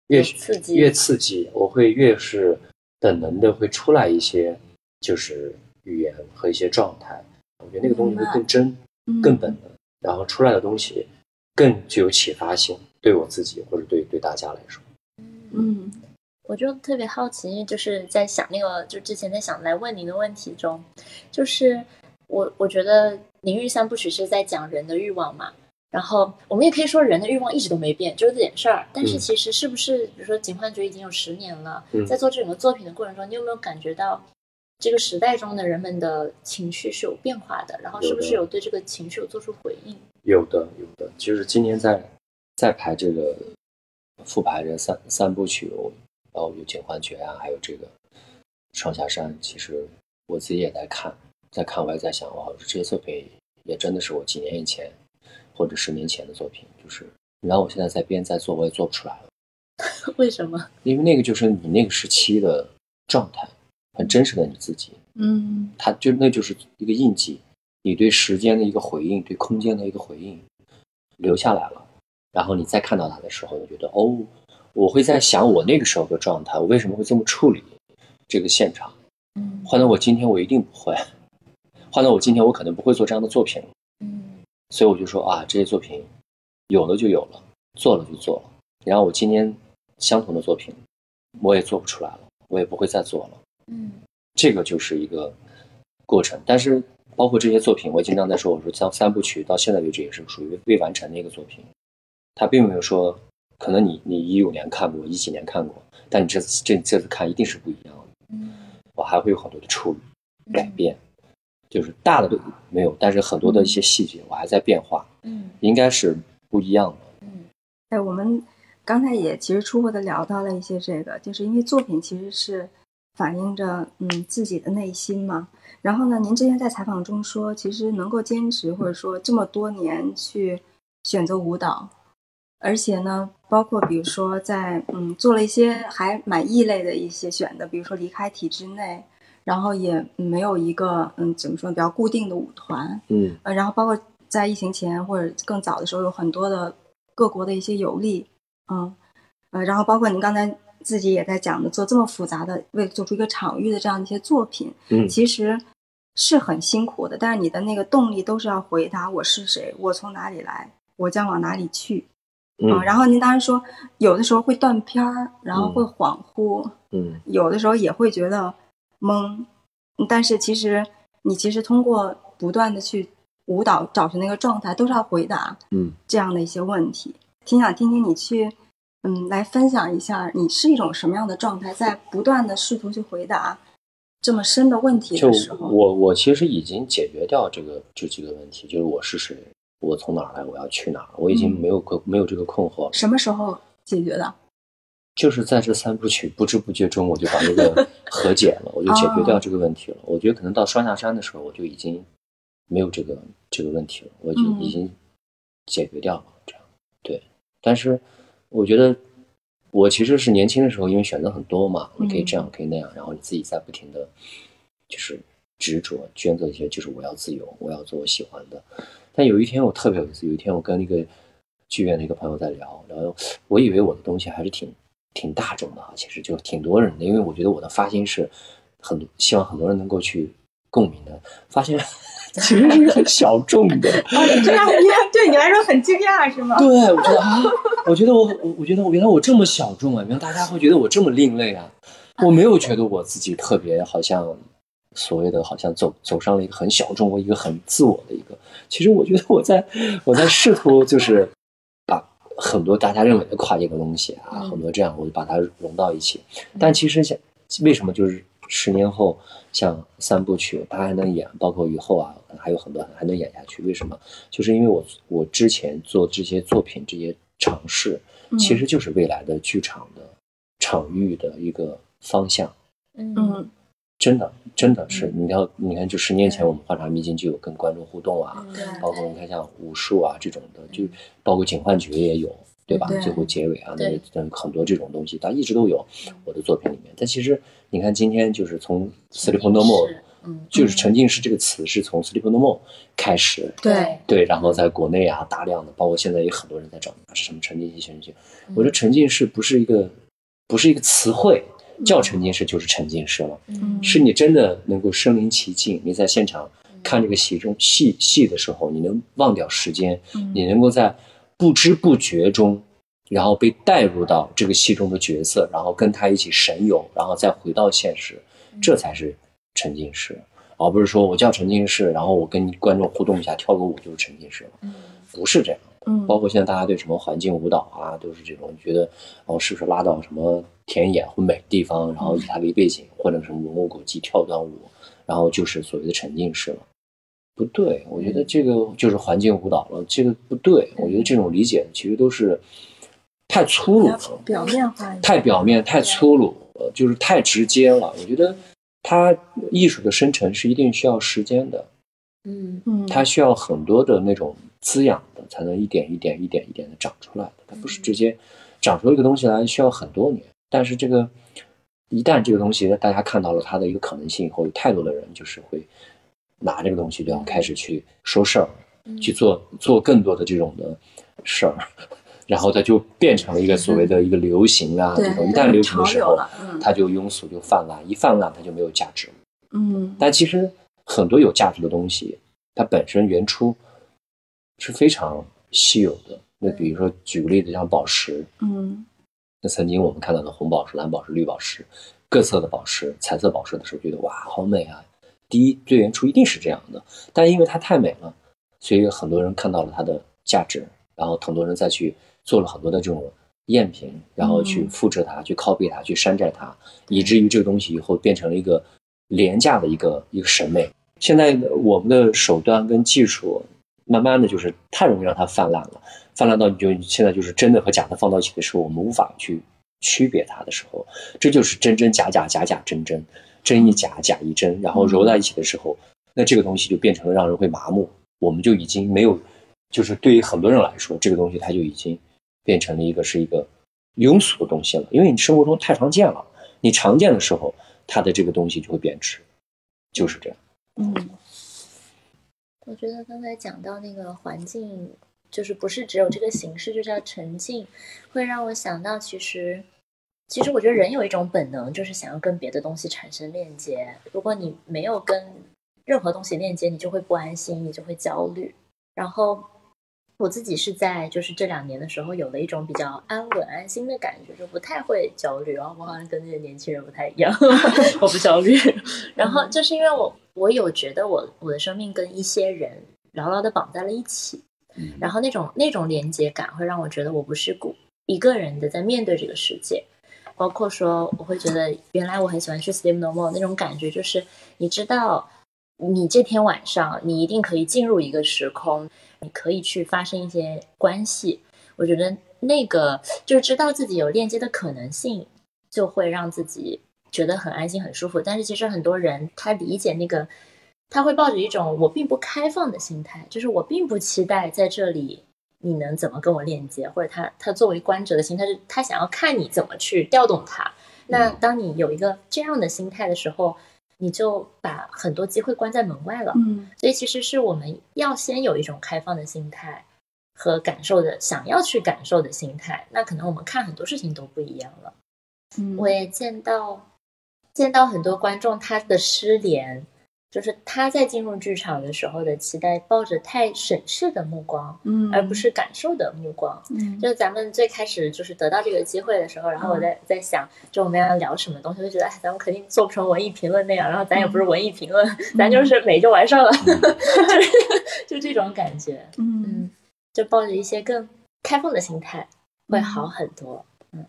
越刺激，越刺激，我会越是本能的会出来一些就是语言和一些状态。我觉得那个东西会更真，嗯，更本能，然后出来的东西更具有启发性，对我自己或者对对大家来说。嗯，我就特别好奇，就是在想那个，就之前在想来问您的问题中，就是我我觉得《灵欲三部曲》是在讲人的欲望嘛，然后我们也可以说人的欲望一直都没变，就是这点事儿。但是其实是不是，嗯，比如说警幻觉已经有十年了，嗯，在做这种作品的过程中，你有没有感觉到？这个时代中的人们的情绪是有变化的，然后是不是有对这个情绪有做出回应？有的，有的。其实今年在在排这个复排这三三部曲，然后有《警幻觉》啊，还有这个《双下山》。其实我自己也在看，在看，我也在想，哇，这些作品也真的是我几年以前或者十年前的作品，就是你让我现在在编在做，我也做不出来了。为什么？因为那个就是你那个时期的状态。很真实的你自己，嗯，它就那就是一个印记，你对时间的一个回应，对空间的一个回应，留下来了。然后你再看到它的时候，你觉得哦，我会在想我那个时候的状态，我为什么会这么处理这个现场？嗯，换到我今天我一定不会，换到我今天我可能不会做这样的作品了。嗯，所以我就说啊，这些作品有了就有了，做了就做了。然后我今天相同的作品，我也做不出来了，我也不会再做了。嗯，这个就是一个过程，但是包括这些作品，我也经常在说，我说三部曲到现在为止也是属于未完成的一个作品，他并没有说可能你你一五年看过，一几年看过，但你这次这这次看一定是不一样的。嗯，我还会有很多的处理改变，嗯，就是大的都没有，但是很多的一些细节我还在变化。嗯，应该是不一样的。嗯，哎，我们刚才也其实初步的聊到了一些这个，就是因为作品其实是反映着嗯自己的内心嘛。然后呢，您之前在采访中说，其实能够坚持或者说这么多年去选择舞蹈，而且呢，包括比如说在嗯做了一些还蛮异类的一些选择，比如说离开体制内，然后也没有一个嗯怎么说比较固定的舞团，嗯，呃，然后包括在疫情前或者更早的时候，有很多的各国的一些游历。嗯，呃，然后包括您刚才自己也在讲的，做这么复杂的，为做出一个场域的这样一些作品，嗯，其实是很辛苦的。但是你的那个动力都是要回答我是谁，我从哪里来，我将往哪里去。嗯，嗯然后您当时说，有的时候会断片儿，然后会恍惚，嗯，有的时候也会觉得懵。但是其实你其实通过不断的去舞蹈找寻那个状态，都是要回答嗯这样的一些问题。挺想听听你去，嗯，来分享一下你是一种什么样的状态，在不断的试图去回答这么深的问题的时候。就我我其实已经解决掉这个这几个问题，就是我是谁，我从哪儿来，我要去哪儿，我已经没有个、嗯、没有这个困惑。什么时候解决的？就是在这三部曲不知不觉中，我就把这个和解了，我就解决掉这个问题了。哦，我觉得可能到双下山的时候，我就已经没有这个这个问题了，我就已经解决掉了。嗯，这样对。但是我觉得我其实是年轻的时候，因为选择很多嘛，你可以这样可以那样，然后你自己在不停的就是执着抉择一些，就是我要自由，我要做我喜欢的。但有一天我特别有意思，有一天我跟那个剧院的一个朋友在聊，然后我以为我的东西还是挺挺大众的，其实就挺多人的，因为我觉得我的发心是很希望很多人能够去共鸣的，发现其实是很小众的。哦，这样对你来说很惊讶是吗？对，我觉得啊，我觉得我我觉得我原来我这么小众啊，原来大家会觉得我这么另类啊，我没有觉得我自己特别好像所谓的好像走走上了一个很小众或一个很自我的一个。其实我觉得我在我在试图就是把很多大家认为的跨界的东西啊，很多这样我就把它融到一起。但其实为什么就是十年后像三部曲他还能演，包括以后啊还有很多还能演下去，为什么？就是因为我我之前做这些作品这些尝试，其实就是未来的剧场的场域的一个方向。嗯，真的真的是你看你看就十年前我们画茶秘境就有跟观众互动啊，包括你看像武术啊这种的，就包括警幻觉也有，对吧？对，最后结尾啊，那很多这种东西它一直都有我的作品里面。但其实你看今天就是从 Sleep No More， 就是沉浸式这个词是从 Sleep No More 开始。对对，然后在国内啊大量的，包括现在也很多人在找什么沉浸式沉浸式。我觉得沉浸式不是一个不是一个词汇，叫沉浸式就是沉浸式了，嗯，是你真的能够身临其境，你在现场看这个戏中戏戏的时候，你能忘掉时间，嗯，你能够在不知不觉中然后被带入到这个戏中的角色，然后跟他一起神游，然后再回到现实，这才是沉浸式，而不是说我叫沉浸式，然后我跟观众互动一下跳个舞就是沉浸式了，不是这样。包括现在大家对什么环境舞蹈啊都是这种觉得哦，是不是拉到什么田野或美地方，然后以它为背景，或者什么蒙古国际跳段舞，然后就是所谓的沉浸式了。不对，我觉得这个就是环境舞蹈了，这个不对。我觉得这种理解其实都是太粗鲁了，表面化，太表面，太粗鲁，就是太直接了。我觉得它艺术的生成是一定需要时间的，嗯嗯，它需要很多的那种滋养的，才能一点一点一点一点的长出来的。它不是直接长出一个东西来需要很多年，但是这个一旦这个东西大家看到了它的一个可能性以后，有太多的人就是会拿这个东西就要开始去说事儿，嗯，去做做更多的这种的事儿，然后它就变成了一个所谓的一个流行啊，这种一旦流行的时候，嗯，它就庸俗就泛滥，一泛滥它就没有价值。嗯，但其实很多有价值的东西，它本身原初是非常稀有的。那比如说举个例子，像宝石，嗯，那曾经我们看到的红宝石、蓝宝石、绿宝石，各色的宝石、彩色宝石的时候，觉得哇，好美啊！第一，最原初一定是这样的，但因为它太美了，所以很多人看到了它的价值，然后很多人再去做了很多的这种赝品，然后去复制它，去 copy 它，去山寨它，以至于这个东西以后变成了一个廉价的一个一个审美。现在我们的手段跟技术慢慢的就是太容易让它泛滥了，泛滥到你就现在就是真的和假的放到一起的时候，我们无法去区别它的时候，这就是真真假假，假假真真，真一假，假一真，然后揉在一起的时候，那这个东西就变成了让人会麻木。我们就已经没有，就是对于很多人来说，这个东西它就已经变成了一个是一个庸俗的东西了，因为你生活中太常见了，你常见的时候，它的这个东西就会贬值，就是这样。嗯，我觉得刚才讲到那个环境，就是不是只有这个形式，就叫沉浸，会让我想到其实。其实我觉得人有一种本能，就是想要跟别的东西产生链接。如果你没有跟任何东西链接，你就会不安心，你就会焦虑。然后我自己是在就是这两年的时候，有了一种比较安稳安心的感觉，就不太会焦虑。然后我好像跟这些年轻人不太一样，我不焦虑。然后就是因为我我有觉得我我的生命跟一些人牢牢的绑在了一起，然后那种那种连接感会让我觉得我不是一个人的在面对这个世界。包括说我会觉得原来我很喜欢去 Sleep No More 那种感觉，就是你知道你这天晚上你一定可以进入一个时空，你可以去发生一些关系。我觉得那个就是知道自己有链接的可能性，就会让自己觉得很安心很舒服。但是其实很多人他理解那个，他会抱着一种我并不开放的心态，就是我并不期待在这里你能怎么跟我链接，或者他他作为观者的心态，是他想要看你怎么去调动他。那当你有一个这样的心态的时候，你就把很多机会关在门外了。嗯，所以其实是我们要先有一种开放的心态和感受的想要去感受的心态，那可能我们看很多事情都不一样了。嗯，我也见到见到很多观众他的失联，就是他在进入剧场的时候的期待抱着太审视的目光，嗯，而不是感受的目光。嗯，就是咱们最开始就是得到这个机会的时候，然后我在在想就我们要聊什么东西，就觉得哎，咱们肯定做不成文艺评论那样，然后咱也不是文艺评论，嗯，咱就是美就完事了，嗯，就是就这种感觉。嗯，就抱着一些更开放的心态会好很多。嗯，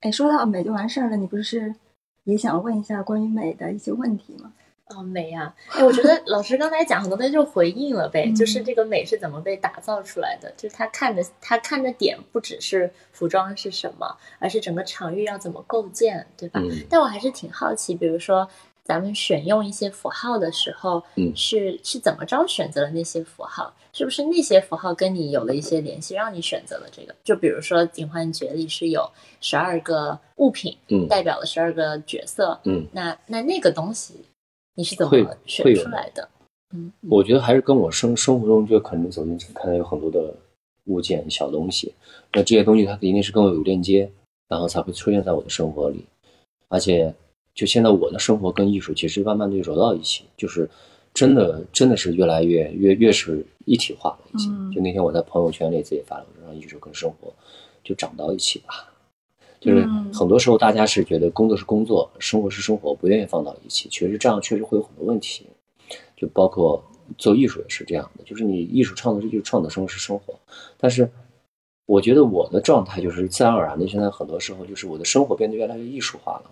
哎，说到美就完事了，你不是也想问一下关于美的一些问题吗？哦，美呀，啊！哎，我觉得老师刚才讲很多东西就回应了呗，就是这个美是怎么被打造出来的，就是他看的他看的点不只是服装是什么，而是整个场域要怎么构建，对吧？嗯，但我还是挺好奇，比如说咱们选用一些符号的时候，嗯，是是怎么着选择了那些符号？是不是那些符号跟你有了一些联系，让你选择了这个？就比如说《警幻觉》里是有十二个物品，嗯，代表了十二个角色，嗯，那那那个东西。你是怎么选出来的？嗯，我觉得还是跟我生生活中就可能走进去看到有很多的物件、小东西，那这些东西它一定是跟我有链接，然后才会出现在我的生活里。而且，就现在我的生活跟艺术其实慢慢的揉到一起，就是真的真的是越来越越越是一体化了一些。嗯，就那天我在朋友圈里自己发了，我说让艺术跟生活就长到一起吧。就是很多时候大家是觉得工作是工作，生活是生活，不愿意放到一起。其实这样确实会有很多问题，就包括做艺术也是这样的，就是你艺术创作就是创作，生活是生活。但是我觉得我的状态就是自然而然的，现在很多时候就是我的生活变得越来越艺术化了。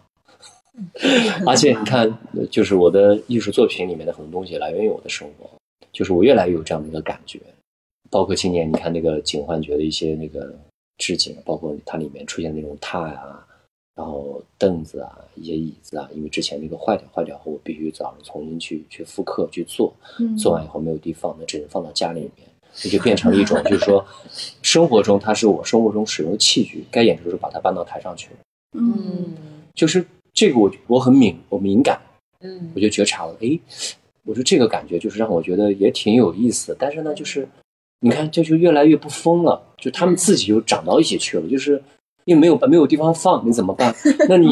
而且你看，就是我的艺术作品里面的很多东西来源于我的生活，就是我越来越有这样的一个感觉。包括今年你看那个《警幻觉》的一些那个置景，包括它里面出现那种榻呀、啊，然后凳子啊，一些椅子啊，因为之前那个坏掉坏掉后，我必须早上重新去去复刻去做，做完以后没有地方，那只能放到家里面，这就变成了一种，就是说，生活中它是我生活中使用的器具，该演出时把它搬到台上去了。嗯，就是这个我我很敏我敏感，嗯，我就觉察了，哎，我说这个感觉就是让我觉得也挺有意思，但是呢，就是。你看，这就越来越不疯了，就他们自己就长到一起去了，就是因为没有没有地方放，你怎么办？那你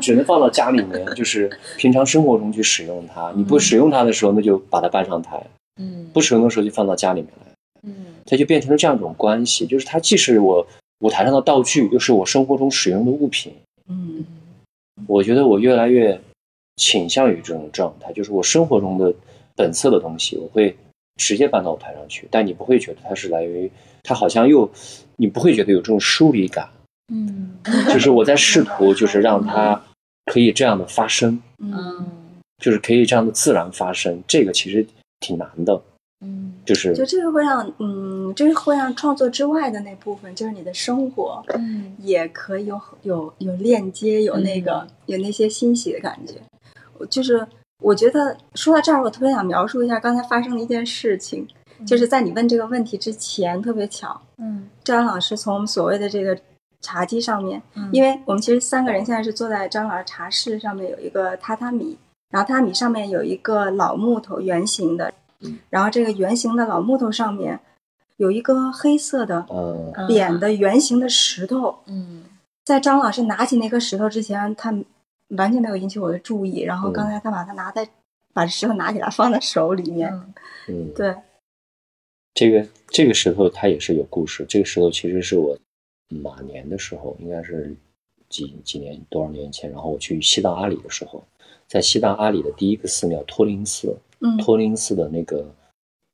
只能放到家里面，就是平常生活中去使用它。你不使用它的时候，那就把它搬上台；嗯，不使用的时候就放到家里面来。嗯，它就变成了这样一种关系，就是它既是我舞台上的道具，又是我生活中使用的物品。嗯，我觉得我越来越倾向于这种状态，就是我生活中的本色的东西，我会。直接搬到舞台上去，但你不会觉得它是来源于它好像又你不会觉得有这种疏离感。嗯，就是我在试图就是让它可以这样的发生，嗯，就是可以这样的自然发生，这个其实挺难的。嗯，就是就这个会让嗯，就是会让创作之外的那部分，就是你的生活，嗯，也可以有有有链接，有那个、嗯、有那些欣喜的感觉。就是我觉得说到这儿，我特别想描述一下刚才发生的一件事情，嗯、就是在你问这个问题之前，特别巧，嗯，张老师从我们所谓的这个茶几上面，嗯、因为我们其实三个人现在是坐在张老师茶室上面有一个榻榻米，然后榻榻米上面有一个老木头圆形的。然后这个圆形的老木头上面有一个黑色的扁的圆形的石头，嗯，在张老师拿起那颗石头之前，他完全没有引起我的注意，然后刚才他把它拿在、嗯、把石头拿起来放在手里面，嗯，对，这个这个石头它也是有故事，这个石头其实是我哪年的时候，应该是几几年多少年前，然后我去西藏阿里的时候，在西藏阿里的第一个寺庙托林寺，嗯，托林寺的那个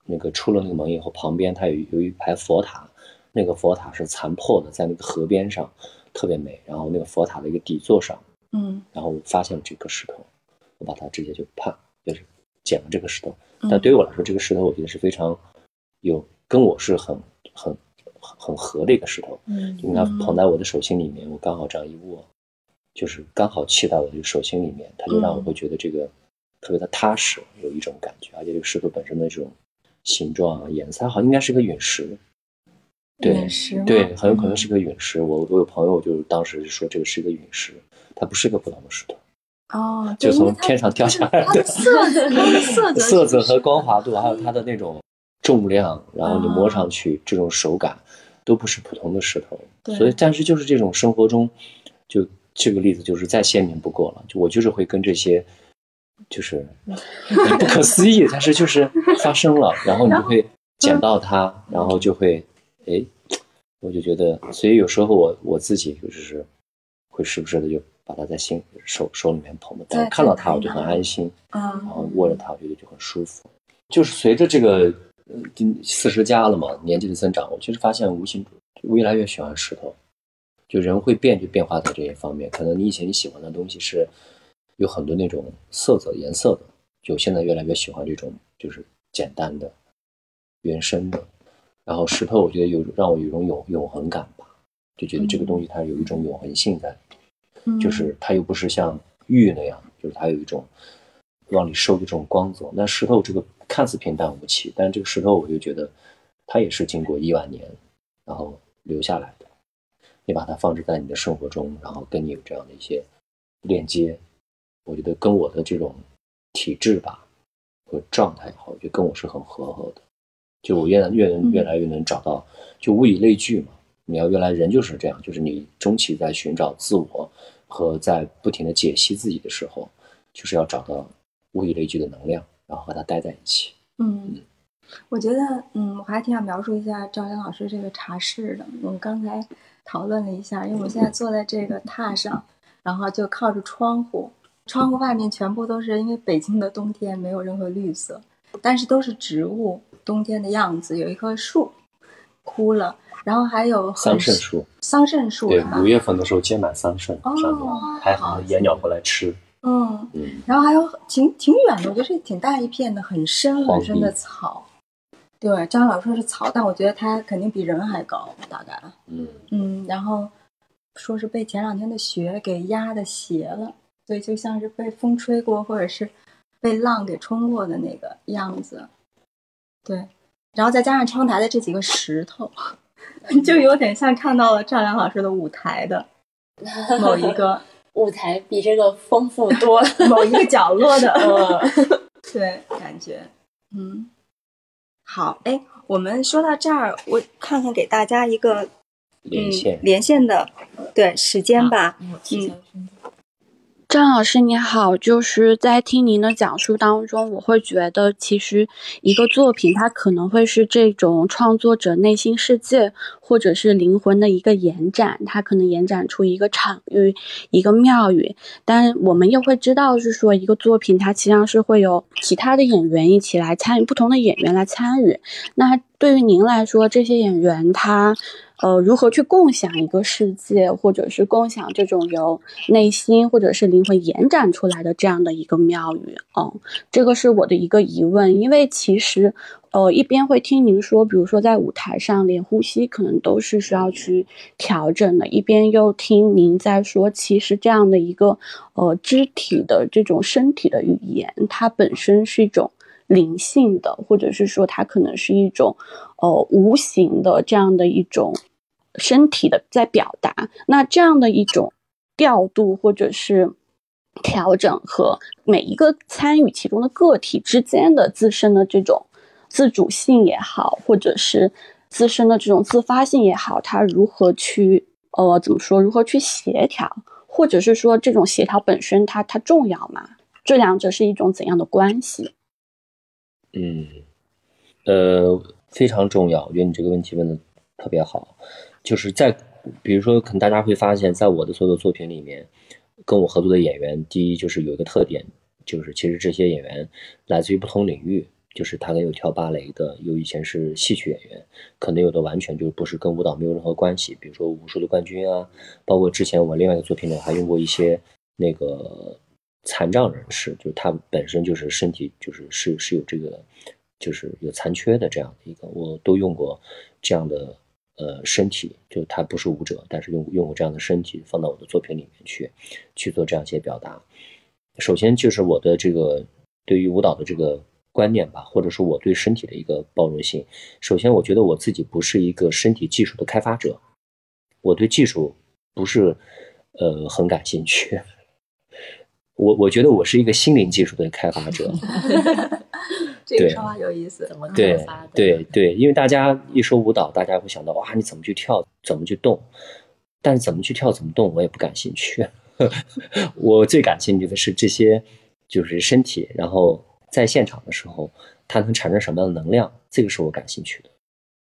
那个出了那个门以后，旁边它有有一排佛塔，那个佛塔是残破的，在那个河边上特别美，然后那个佛塔的一个底座上，嗯，然后我发现了这颗石头，我把它直接就判就是捡了这个石头，但对于我来说，这个石头我觉得是非常有跟我是很很很合的一个石头，嗯，因为它捧在我的手心里面，我刚好这样一握，就是刚好砌在我的手心里面，它就让我会觉得这个特别的踏实，有一种感觉，而且这个石头本身的这种形状啊、颜色，好像应该是个陨石，对，陨石对，很有可能是个陨石。嗯、我我有朋友就是当时就说这个是一个陨石，它不是个普通的石头，哦，就从天上掉下来的。它的色泽，它的色泽，色泽和光滑度，还有它的那种重量，然后你摸上去、哦、这种手感，都不是普通的石头。所以，但是就是这种生活中，就这个例子就是再鲜明不过了。就我就是会跟这些。就是不可思议，但是就是发生了，然后你就会捡到它，然后就会，哎，我就觉得，所以有时候我我自己就是会时不时的就把它在心手手里面捧着，但看到它我就很安心，然后握着它我觉得就很舒服。就是随着这个四十加了嘛，年纪的增长，我就是发现无形越来越喜欢石头，就人会变，就变化在这一方面，可能你以前你喜欢的东西是。有很多那种色泽颜色的，就现在越来越喜欢这种就是简单的原生的，然后石头我觉得有让我有一种永永恒感吧，就觉得这个东西它有一种永恒性在、嗯、就是它又不是像玉那样，就是它有一种让你收的这种光泽，那石头这个看似平淡无奇，但这个石头我就觉得它也是经过一万年然后留下来的，你把它放置在你的生活中，然后跟你有这样的一些链接，我觉得跟我的这种体质吧和状态也好，我觉得跟我是很合合的，就我越来越能越来越能找到、嗯、就物以类聚嘛，你要越来人就是这样，就是你终其在寻找自我和在不停的解析自己的时候，就是要找到物以类聚的能量，然后和它待在一起。 嗯, 嗯我觉得嗯我还挺想描述一下赵岩老师这个茶室的，我刚才讨论了一下，因为我现在坐在这个榻上，然后就靠着窗户，窗户外面全部都是，因为北京的冬天没有任何绿色，但是都是植物冬天的样子，有一棵树枯了，然后还有桑葚树，桑葚树对，五月份的时候结满桑葚、哦、上面还好野鸟过来吃，嗯嗯，然后还有挺挺远的，我觉得是挺大一片的很深很深的草，对，张老师说是草，但我觉得它肯定比人还高大概，嗯嗯，然后说是被前两天的雪给压的斜了，所以就像是被风吹过或者是被浪给冲过的那个样子，对，然后再加上窗台的这几个石头，就有点像看到了赵良老师的舞台的某一个舞台，比这个丰富多了某一个角落的对，感觉嗯，好，哎，我们说到这儿，我看看给大家一个连线、嗯、连线的对时间吧、啊、嗯，张老师你好，就是在听您的讲述当中，我会觉得其实一个作品它可能会是这种创作者内心世界或者是灵魂的一个延展，它可能延展出一个场域，一个庙宇。但我们又会知道是说一个作品它其实上是会有其他的演员一起来参与，不同的演员来参与。那对于您来说，这些演员他呃，如何去共享一个世界，或者是共享这种由内心或者是灵魂延展出来的这样的一个庙宇？哦，这个是我的一个疑问。因为其实呃，一边会听您说，比如说在舞台上连呼吸可能都是需要去调整的，一边又听您在说，其实这样的一个呃肢体的这种身体的语言，它本身是一种灵性的，或者是说它可能是一种呃无形的这样的一种身体的在表达。那这样的一种调度或者是调整和每一个参与其中的个体之间的自身的这种自主性也好，或者是自身的这种自发性也好，它如何去呃怎么说如何去协调，或者是说这种协调本身它它重要吗？这两者是一种怎样的关系？嗯，呃，非常重要。我觉得你这个问题问的特别好，就是在比如说，可能大家会发现，在我的所有作品里面，跟我合作的演员，第一就是有一个特点，就是其实这些演员来自于不同领域，就是他有跳芭蕾的，有以前是戏曲演员，可能有的完全就不是跟舞蹈没有任何关系，比如说武术的冠军啊，包括之前我另外一个作品呢，还用过一些那个。残障人士，就是他本身就是身体就是是是有这个就是有残缺的这样的一个，我都用过这样的呃身体，就他不是舞者，但是用用过这样的身体放到我的作品里面去去做这样一些表达。首先就是我的这个对于舞蹈的这个观念吧，或者说我对身体的一个包容性。首先我觉得我自己不是一个身体技术的开发者，我对技术不是呃很感兴趣。我我觉得我是一个心灵技术的开发者，这个说法有意思。对对对，因为大家一说舞蹈，大家会想到哇，你怎么去跳，怎么去动？但是怎么去跳，怎么动，我也不感兴趣。我最感兴趣的是这些，就是身体，然后在现场的时候，它能产生什么样的能量，这个是我感兴趣的。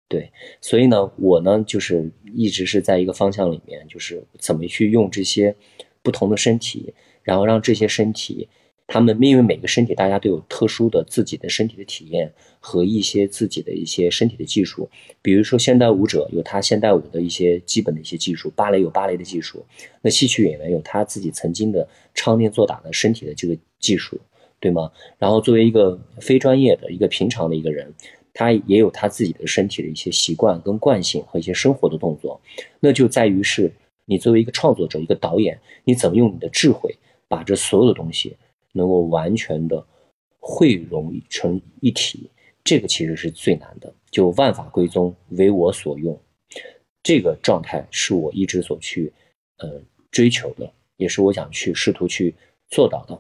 对，所以呢，我呢就是一直是在一个方向里面，就是怎么去用这些不同的身体。然后让这些身体，他们因为每个身体大家都有特殊的自己的身体的体验和一些自己的一些身体的技术，比如说现代舞者有他现代舞的一些基本的一些技术，芭蕾有芭蕾的技术，那戏曲演员有他自己曾经的常年做打的身体的这个技术，对吗？然后作为一个非专业的一个平常的一个人，他也有他自己的身体的一些习惯跟惯性和一些生活的动作，那就在于是你作为一个创作者一个导演，你怎么用你的智慧把这所有的东西能够完全的汇融成一体，这个其实是最难的，就万法归宗，为我所用，这个状态是我一直所去呃追求的，也是我想去试图去做到的。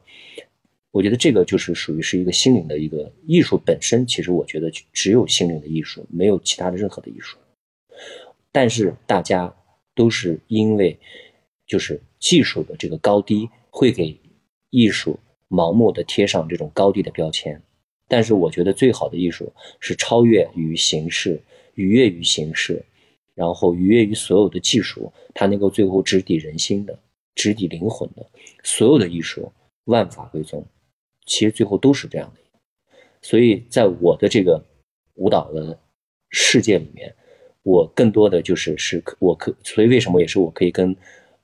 我觉得这个就是属于是一个心灵的一个艺术本身，其实我觉得只有心灵的艺术，没有其他的任何的艺术。但是大家都是因为就是技术的这个高低会给艺术盲目的贴上这种高低的标签，但是我觉得最好的艺术是超越于形式，逾越于形式，然后逾越于所有的技术，它能够最后直抵人心的，直抵灵魂的。所有的艺术万法归宗，其实最后都是这样的。所以在我的这个舞蹈的世界里面，我更多的就是是我可，所以为什么也是我可以跟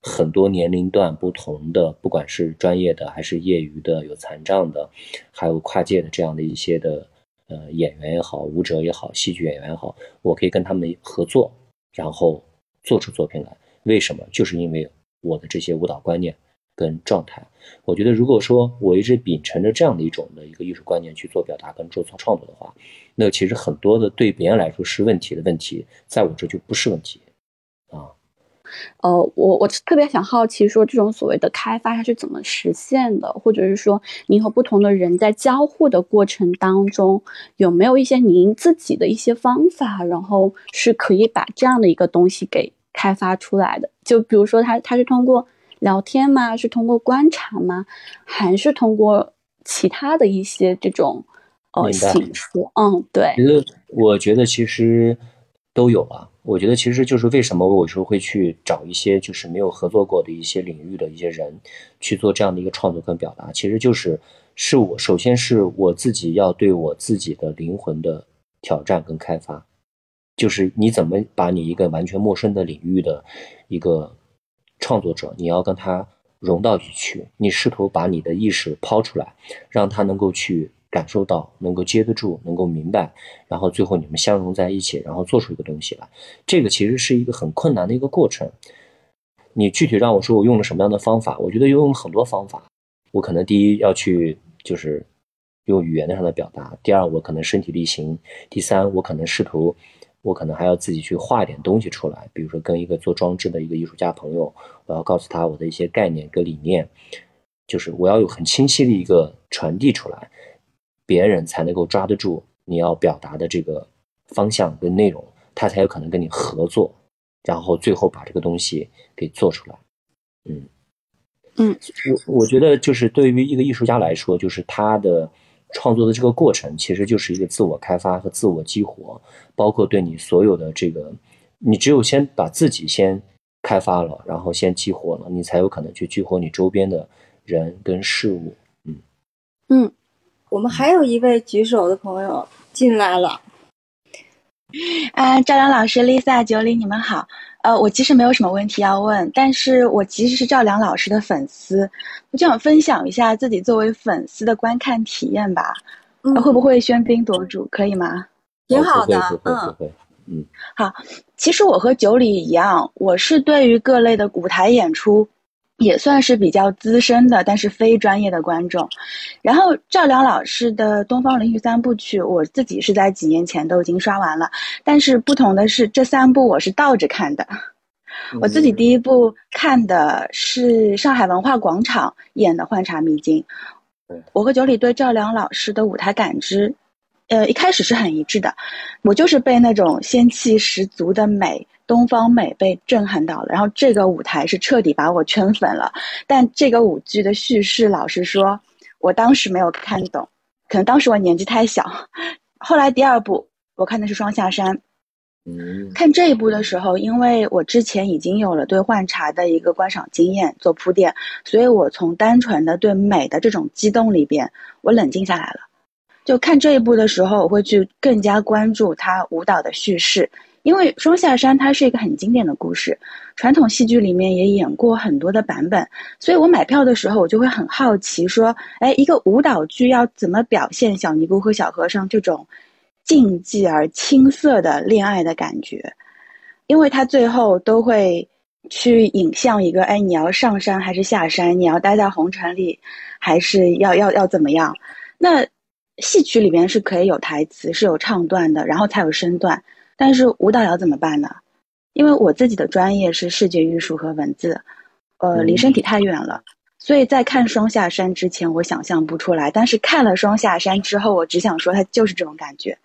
很多年龄段不同的，不管是专业的还是业余的，有残障的，还有跨界的这样的一些的呃演员也好，舞者也好，戏剧演员也好，我可以跟他们合作，然后做出作品来。为什么？就是因为我的这些舞蹈观念跟状态。我觉得如果说我一直秉承着这样的一种的一个艺术观念去做表达跟做创作的话，那其实很多的对别人来说是问题的问题，在我这就不是问题啊。呃，我我特别想好奇说，这种所谓的开发它是怎么实现的，或者是说您和不同的人在交互的过程当中，有没有一些您自己的一些方法，然后是可以把这样的一个东西给开发出来的？就比如说它它是通过聊天吗？是通过观察吗？还是通过其他的一些这种呃形式？嗯，对，我觉得其实都有啊。我觉得其实就是为什么我说会去找一些就是没有合作过的一些领域的一些人去做这样的一个创作跟表达，其实就是是我首先是我自己要对我自己的灵魂的挑战跟开发，就是你怎么把你一个完全陌生的领域的一个创作者，你要跟他融到一起去，你试图把你的意识抛出来，让他能够去感受到，能够接得住，能够明白，然后最后你们相融在一起，然后做出一个东西来。这个其实是一个很困难的一个过程。你具体让我说我用了什么样的方法，我觉得用了很多方法。我可能第一要去就是用语言上的表达，第二我可能身体力行，第三我可能试图，我可能还要自己去画一点东西出来，比如说跟一个做装置的一个艺术家朋友，我要告诉他我的一些概念跟理念，就是我要有很清晰的一个传递出来，别人才能够抓得住你要表达的这个方向跟内容，他才有可能跟你合作，然后最后把这个东西给做出来。嗯嗯，我我觉得就是对于一个艺术家来说，就是他的创作的这个过程其实就是一个自我开发和自我激活，包括对你所有的这个，你只有先把自己先开发了，然后先激活了，你才有可能去激活你周边的人跟事物。嗯嗯。我们还有一位举手的朋友进来了。啊，赵良老师 Lisa 九里，你们好。呃，我其实没有什么问题要问，但是我其实是赵良老师的粉丝，我就想分享一下自己作为粉丝的观看体验吧。嗯，会不会喧宾夺主，可以吗？挺好的。嗯嗯，好。其实我和九里一样，我是对于各类的舞台演出也算是比较资深的，但是非专业的观众。然后赵良老师的《东方灵域三部曲》，我自己是在几年前都已经刷完了，但是不同的是，这三部我是倒着看的。我自己第一部看的是上海文化广场演的《幻察秘经》。我和九里对赵良老师的舞台感知，呃，一开始是很一致的。我就是被那种仙气十足的美，东方美被震撼到了，然后这个舞台是彻底把我圈粉了。但这个舞剧的叙事，老实说我当时没有看懂，可能当时我年纪太小。后来第二部我看的是双下山。嗯，看这一部的时候，因为我之前已经有了对幻察的一个观赏经验做铺垫，所以我从单纯的对美的这种激动里边，我冷静下来了。就看这一部的时候，我会去更加关注它舞蹈的叙事，因为双下山它是一个很经典的故事，传统戏剧里面也演过很多的版本，所以我买票的时候我就会很好奇说，哎，一个舞蹈剧要怎么表现小尼姑和小和尚这种禁忌而青涩的恋爱的感觉，因为它最后都会去引向一个，哎，你要上山还是下山，你要待在红尘里还是要要要怎么样。那戏曲里面是可以有台词，是有唱段的，然后才有身段，但是舞蹈要怎么办呢？因为我自己的专业是视觉艺术和文字，呃，离身体太远了，所以在看双下山之前我想象不出来，但是看了双下山之后，我只想说它就是这种感觉。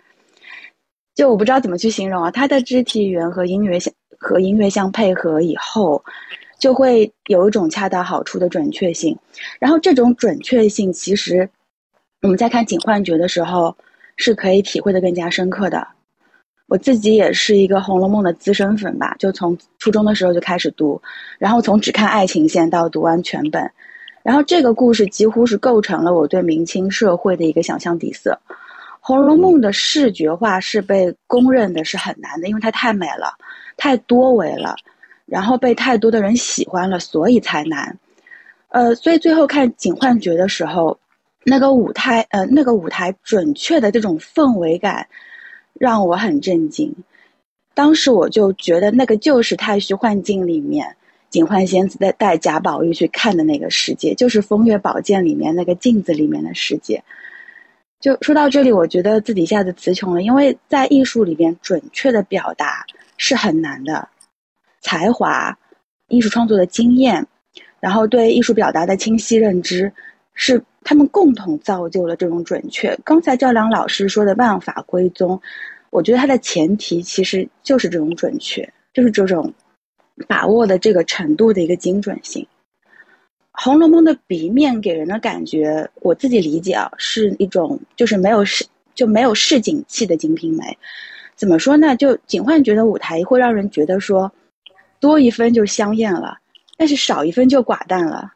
就我不知道怎么去形容啊，它的肢体语言和音乐相和音乐相配合以后，就会有一种恰到好处的准确性。然后这种准确性，其实我们在看景幻觉的时候是可以体会的更加深刻的。我自己也是一个《红楼梦》的资深粉吧，就从初中的时候就开始读，然后从只看爱情线到读完全本，然后这个故事几乎是构成了我对明清社会的一个想象底色。《红楼梦》的视觉化是被公认的是很难的，因为它太美了，太多维了，然后被太多的人喜欢了，所以才难。呃，所以最后看《警幻觉》的时候，那个舞台，呃，那个舞台准确的这种氛围感，让我很震惊。当时我就觉得那个就是太虚幻境里面警幻仙子带带贾宝玉去看的那个世界，就是风月宝鉴里面那个镜子里面的世界。就说到这里，我觉得自己一下子词穷了，因为在艺术里边准确的表达是很难的，才华、艺术创作的经验，然后对艺术表达的清晰认知，是他们共同造就了这种准确。刚才赵良老师说的万法归宗，我觉得它的前提其实就是这种准确，就是这种把握的这个程度的一个精准性。《红楼梦》的鼻面给人的感觉，我自己理解啊，是一种就是没有市就没有市井气的《金瓶梅》，怎么说呢，就警幻觉的舞台会让人觉得说多一分就香艳了，但是少一分就寡淡了。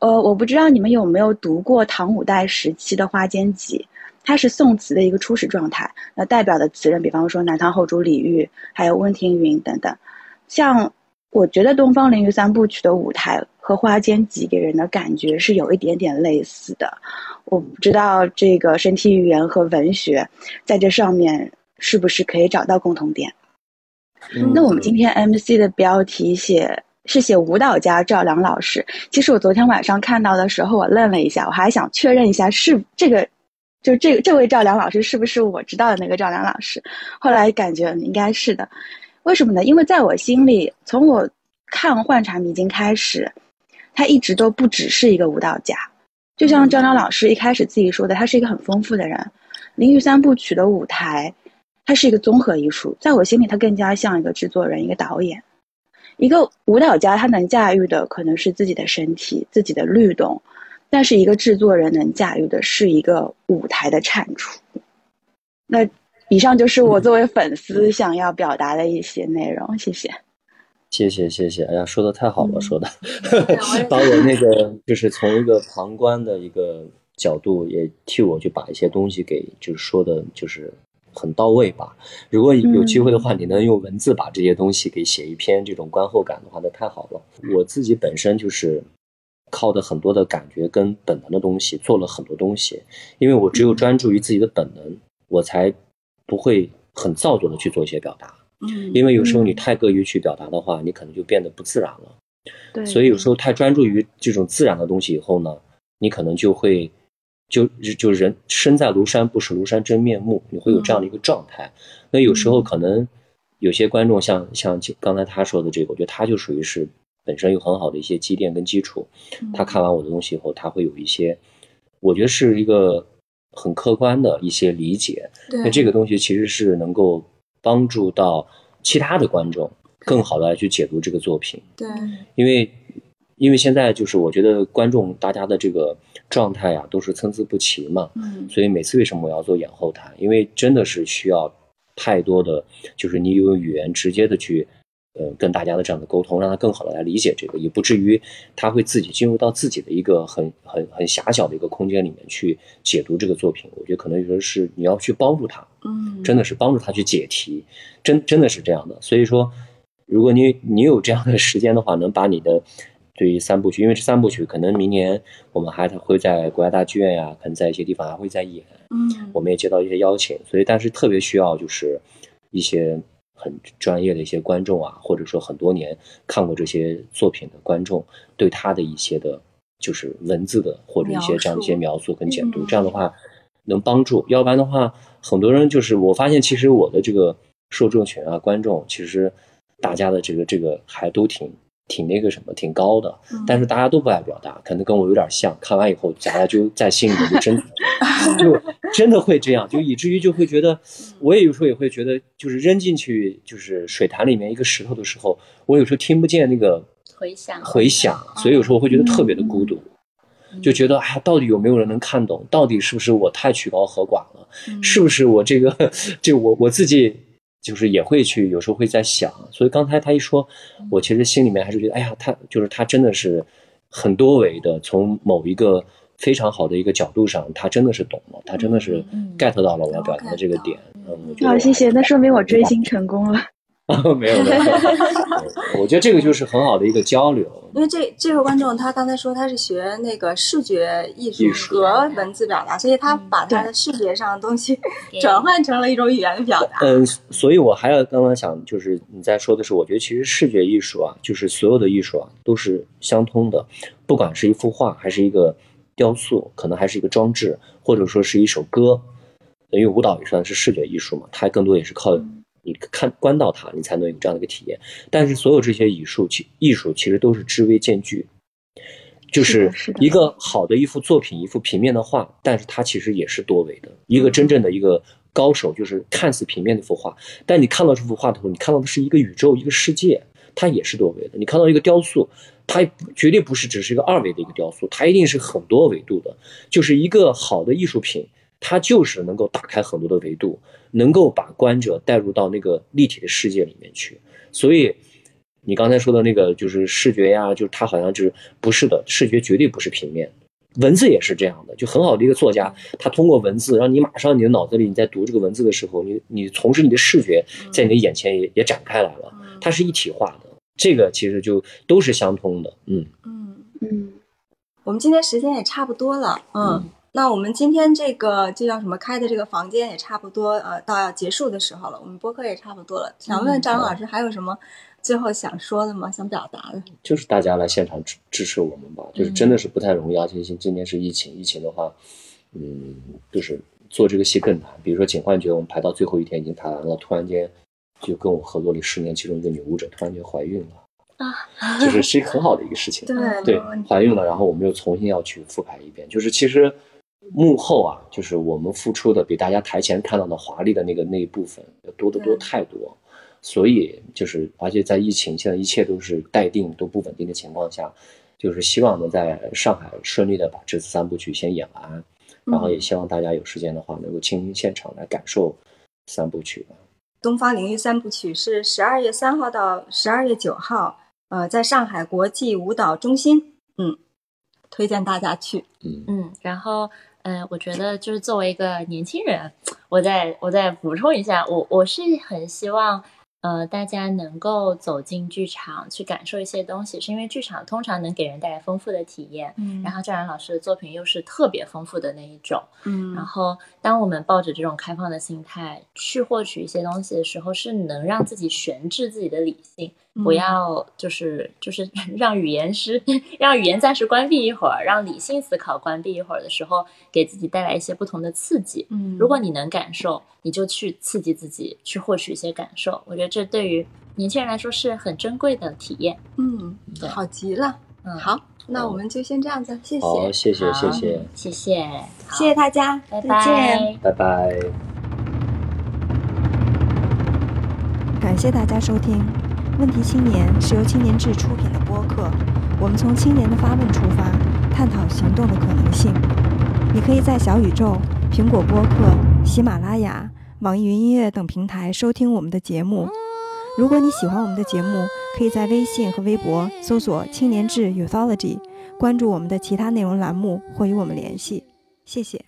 呃，我不知道你们有没有读过唐五代时期的花间集，它是宋词的一个初始状态，那代表的词人比方说南唐后主李煜，还有温庭筠等等。像我觉得东方灵鱼三部曲的舞台和花间集给人的感觉是有一点点类似的，我不知道这个身体语言和文学在这上面是不是可以找到共同点。嗯、那我们今天 M C 的标题写是写舞蹈家赵良老师，其实我昨天晚上看到的时候我愣了一下，我还想确认一下是这个就这个这位赵良老师是不是我知道的那个赵良老师，后来感觉应该是的。为什么呢？因为在我心里，从我看《幻蝉迷津》开始，他一直都不只是一个舞蹈家，就像赵良老师一开始自己说的，他是一个很丰富的人。灵鱼三部曲的舞台它是一个综合艺术，在我心里它更加像一个制作人，一个导演。一个舞蹈家他能驾驭的可能是自己的身体，自己的律动，但是一个制作人能驾驭的是一个舞台的产出。那以上就是我作为粉丝想要表达的一些内容，谢谢。谢谢谢谢，哎呀，说的太好了，嗯、说的，把我那个就是从一个旁观的一个角度，也替我去把一些东西给就是说的，就是很到位吧。如果有机会的话，你能用文字把这些东西给写一篇这种观后感的话，那太好了。我自己本身就是靠的很多的感觉跟本能的东西做了很多东西，因为我只有专注于自己的本能，我才不会很造作的去做一些表达。因为有时候你太过于去表达的话，你可能就变得不自然了。对，所以有时候太专注于这种自然的东西以后呢，你可能就会就就人身在庐山不识庐山真面目，你会有这样的一个状态。嗯、那有时候可能有些观众像像刚才他说的这个，我觉得他就属于是本身有很好的一些积淀跟基础，他看完我的东西以后，他会有一些，我觉得是一个很客观的一些理解。那这个东西其实是能够帮助到其他的观众更好的来去解读这个作品。对，因为因为现在就是我觉得观众大家的这个状态啊都是参差不齐嘛，嗯，所以每次为什么我要做演后谈，因为真的是需要太多的就是你用语言直接的去。呃，跟大家的这样的沟通，让他更好的来理解这个，也不至于他会自己进入到自己的一个很很很狭小的一个空间里面去解读这个作品。我觉得可能有时候是你要去帮助他，嗯，真的是帮助他去解题，真真的是这样的。所以说，如果你你有这样的时间的话，能把你的对于三部曲，因为这三部曲可能明年我们还会在国家大剧院呀、啊，可能在一些地方还会在演，嗯，我们也接到一些邀请，所以但是特别需要就是一些。很专业的一些观众啊，或者说很多年看过这些作品的观众，对他的一些的，就是文字的或者一些这样一些描述跟解读，这样的话能帮助。要不然的话，很多人就是我发现，其实我的这个受众群啊，观众其实大家的这个这个还都挺挺那个什么，挺高的，但是大家都不爱表达，可能跟我有点像。看完以后，大家就在心里面就真的就。真的会这样，就以至于就会觉得，我也有时候也会觉得，就是扔进去就是水潭里面一个石头的时候，我有时候听不见那个回响，回响，所以有时候我会觉得特别的孤独，嗯、就觉得哎，到底有没有人能看懂？到底是不是我太曲高和寡了？嗯、是不是我这个这我我自己就是也会去，有时候会在想。所以刚才他一说，我其实心里面还是觉得，哎呀，他就是他真的是很多维的，从某一个。非常好的一个角度上，他真的是懂了，他真的是 get 到了我要表达的这个点。嗯，嗯好，谢谢，那说明我追星成功了。没有没有，我觉得这个就是很好的一个交流。因为这这位观众他刚才说他是学那个视觉艺术和文字表达，所以他把他的视觉上的东西转换成了一种语言的表达。嗯，所以我还要刚刚想，就是你在说的是，我觉得其实视觉艺术啊，就是所有的艺术啊都是相通的，不管是一幅画还是一个。雕塑可能还是一个装置，或者说是一首歌，因为舞蹈也算是视觉艺术嘛，它更多也是靠你看观到它，你才能有这样的一个体验。但是所有这些艺术，艺术其实都是知微见距，就是一个好的一幅作品，一幅平面的画，但是它其实也是多维的。一个真正的一个高手，就是看似平面的一幅画，但你看到这幅画的时候，你看到的是一个宇宙，一个世界。它也是多维的，你看到一个雕塑，它绝对不是只是一个二维的一个雕塑，它一定是很多维度的。就是一个好的艺术品，它就是能够打开很多的维度，能够把观者带入到那个立体的世界里面去。所以你刚才说的那个就是视觉呀，就是它好像就是不是的，视觉绝对不是平面。文字也是这样的，就很好的一个作家，他通过文字让你马上你的脑子里，你在读这个文字的时候，你你同时你的视觉在你的眼前也、嗯、也展开来了，它是一体化的，这个其实就都是相通的。嗯嗯嗯，我们今天时间也差不多了，嗯。嗯那我们今天这个这叫什么开的这个房间也差不多呃到要结束的时候了，我们播客也差不多了，想问张老师还有什么最后想说的吗、嗯、想表达的？就是大家来现场支支持我们吧，就是真的是不太容易，而且今年是疫情，疫情的话嗯就是做这个戏更难，比如说警幻觉我们排到最后一天已经排完了，突然间就跟我合作了十年其中一个女舞者突然间怀孕了啊，就是是一个很好的一个事情对对，怀孕了然后我们又重新要去复排一遍，就是其实幕后啊，就是我们付出的比大家台前看到的华丽的那个那一部分要多得多太多，所以就是而且在疫情现在一切都是待定都不稳定的情况下，就是希望能在上海顺利的把这次三部曲先演完，然后也希望大家有时间的话能够亲临现场来感受三部曲吧。东方领域三部曲是十二月三号到十二月九号，呃，在上海国际舞蹈中心，嗯，推荐大家去，嗯嗯，然后。嗯，我觉得就是作为一个年轻人，我再我再补充一下，我我是很希望呃大家能够走进剧场去感受一些东西，是因为剧场通常能给人带来丰富的体验，嗯，然后赵然老师的作品又是特别丰富的那一种，嗯，然后当我们抱着这种开放的心态去获取一些东西的时候，是能让自己悬置自己的理性，不要就是就是让语言是让语言暂时关闭一会儿，让理性思考关闭一会儿的时候，给自己带来一些不同的刺激。嗯，如果你能感受，你就去刺激自己，去获取一些感受。我觉得这对于年轻人来说是很珍贵的体验。嗯，好极了。嗯，好，那我们就先这样子，谢谢，好，谢谢，谢谢，谢谢，谢谢大家，拜拜，再见，拜拜。感谢大家收听。问题青年是由青年志出品的播客，我们从青年的发问出发，探讨行动的可能性。你可以在小宇宙、苹果播客、喜马拉雅、网易云音乐等平台收听我们的节目。如果你喜欢我们的节目，可以在微信和微博搜索青年志 Ufology， 关注我们的其他内容栏目或与我们联系。谢谢。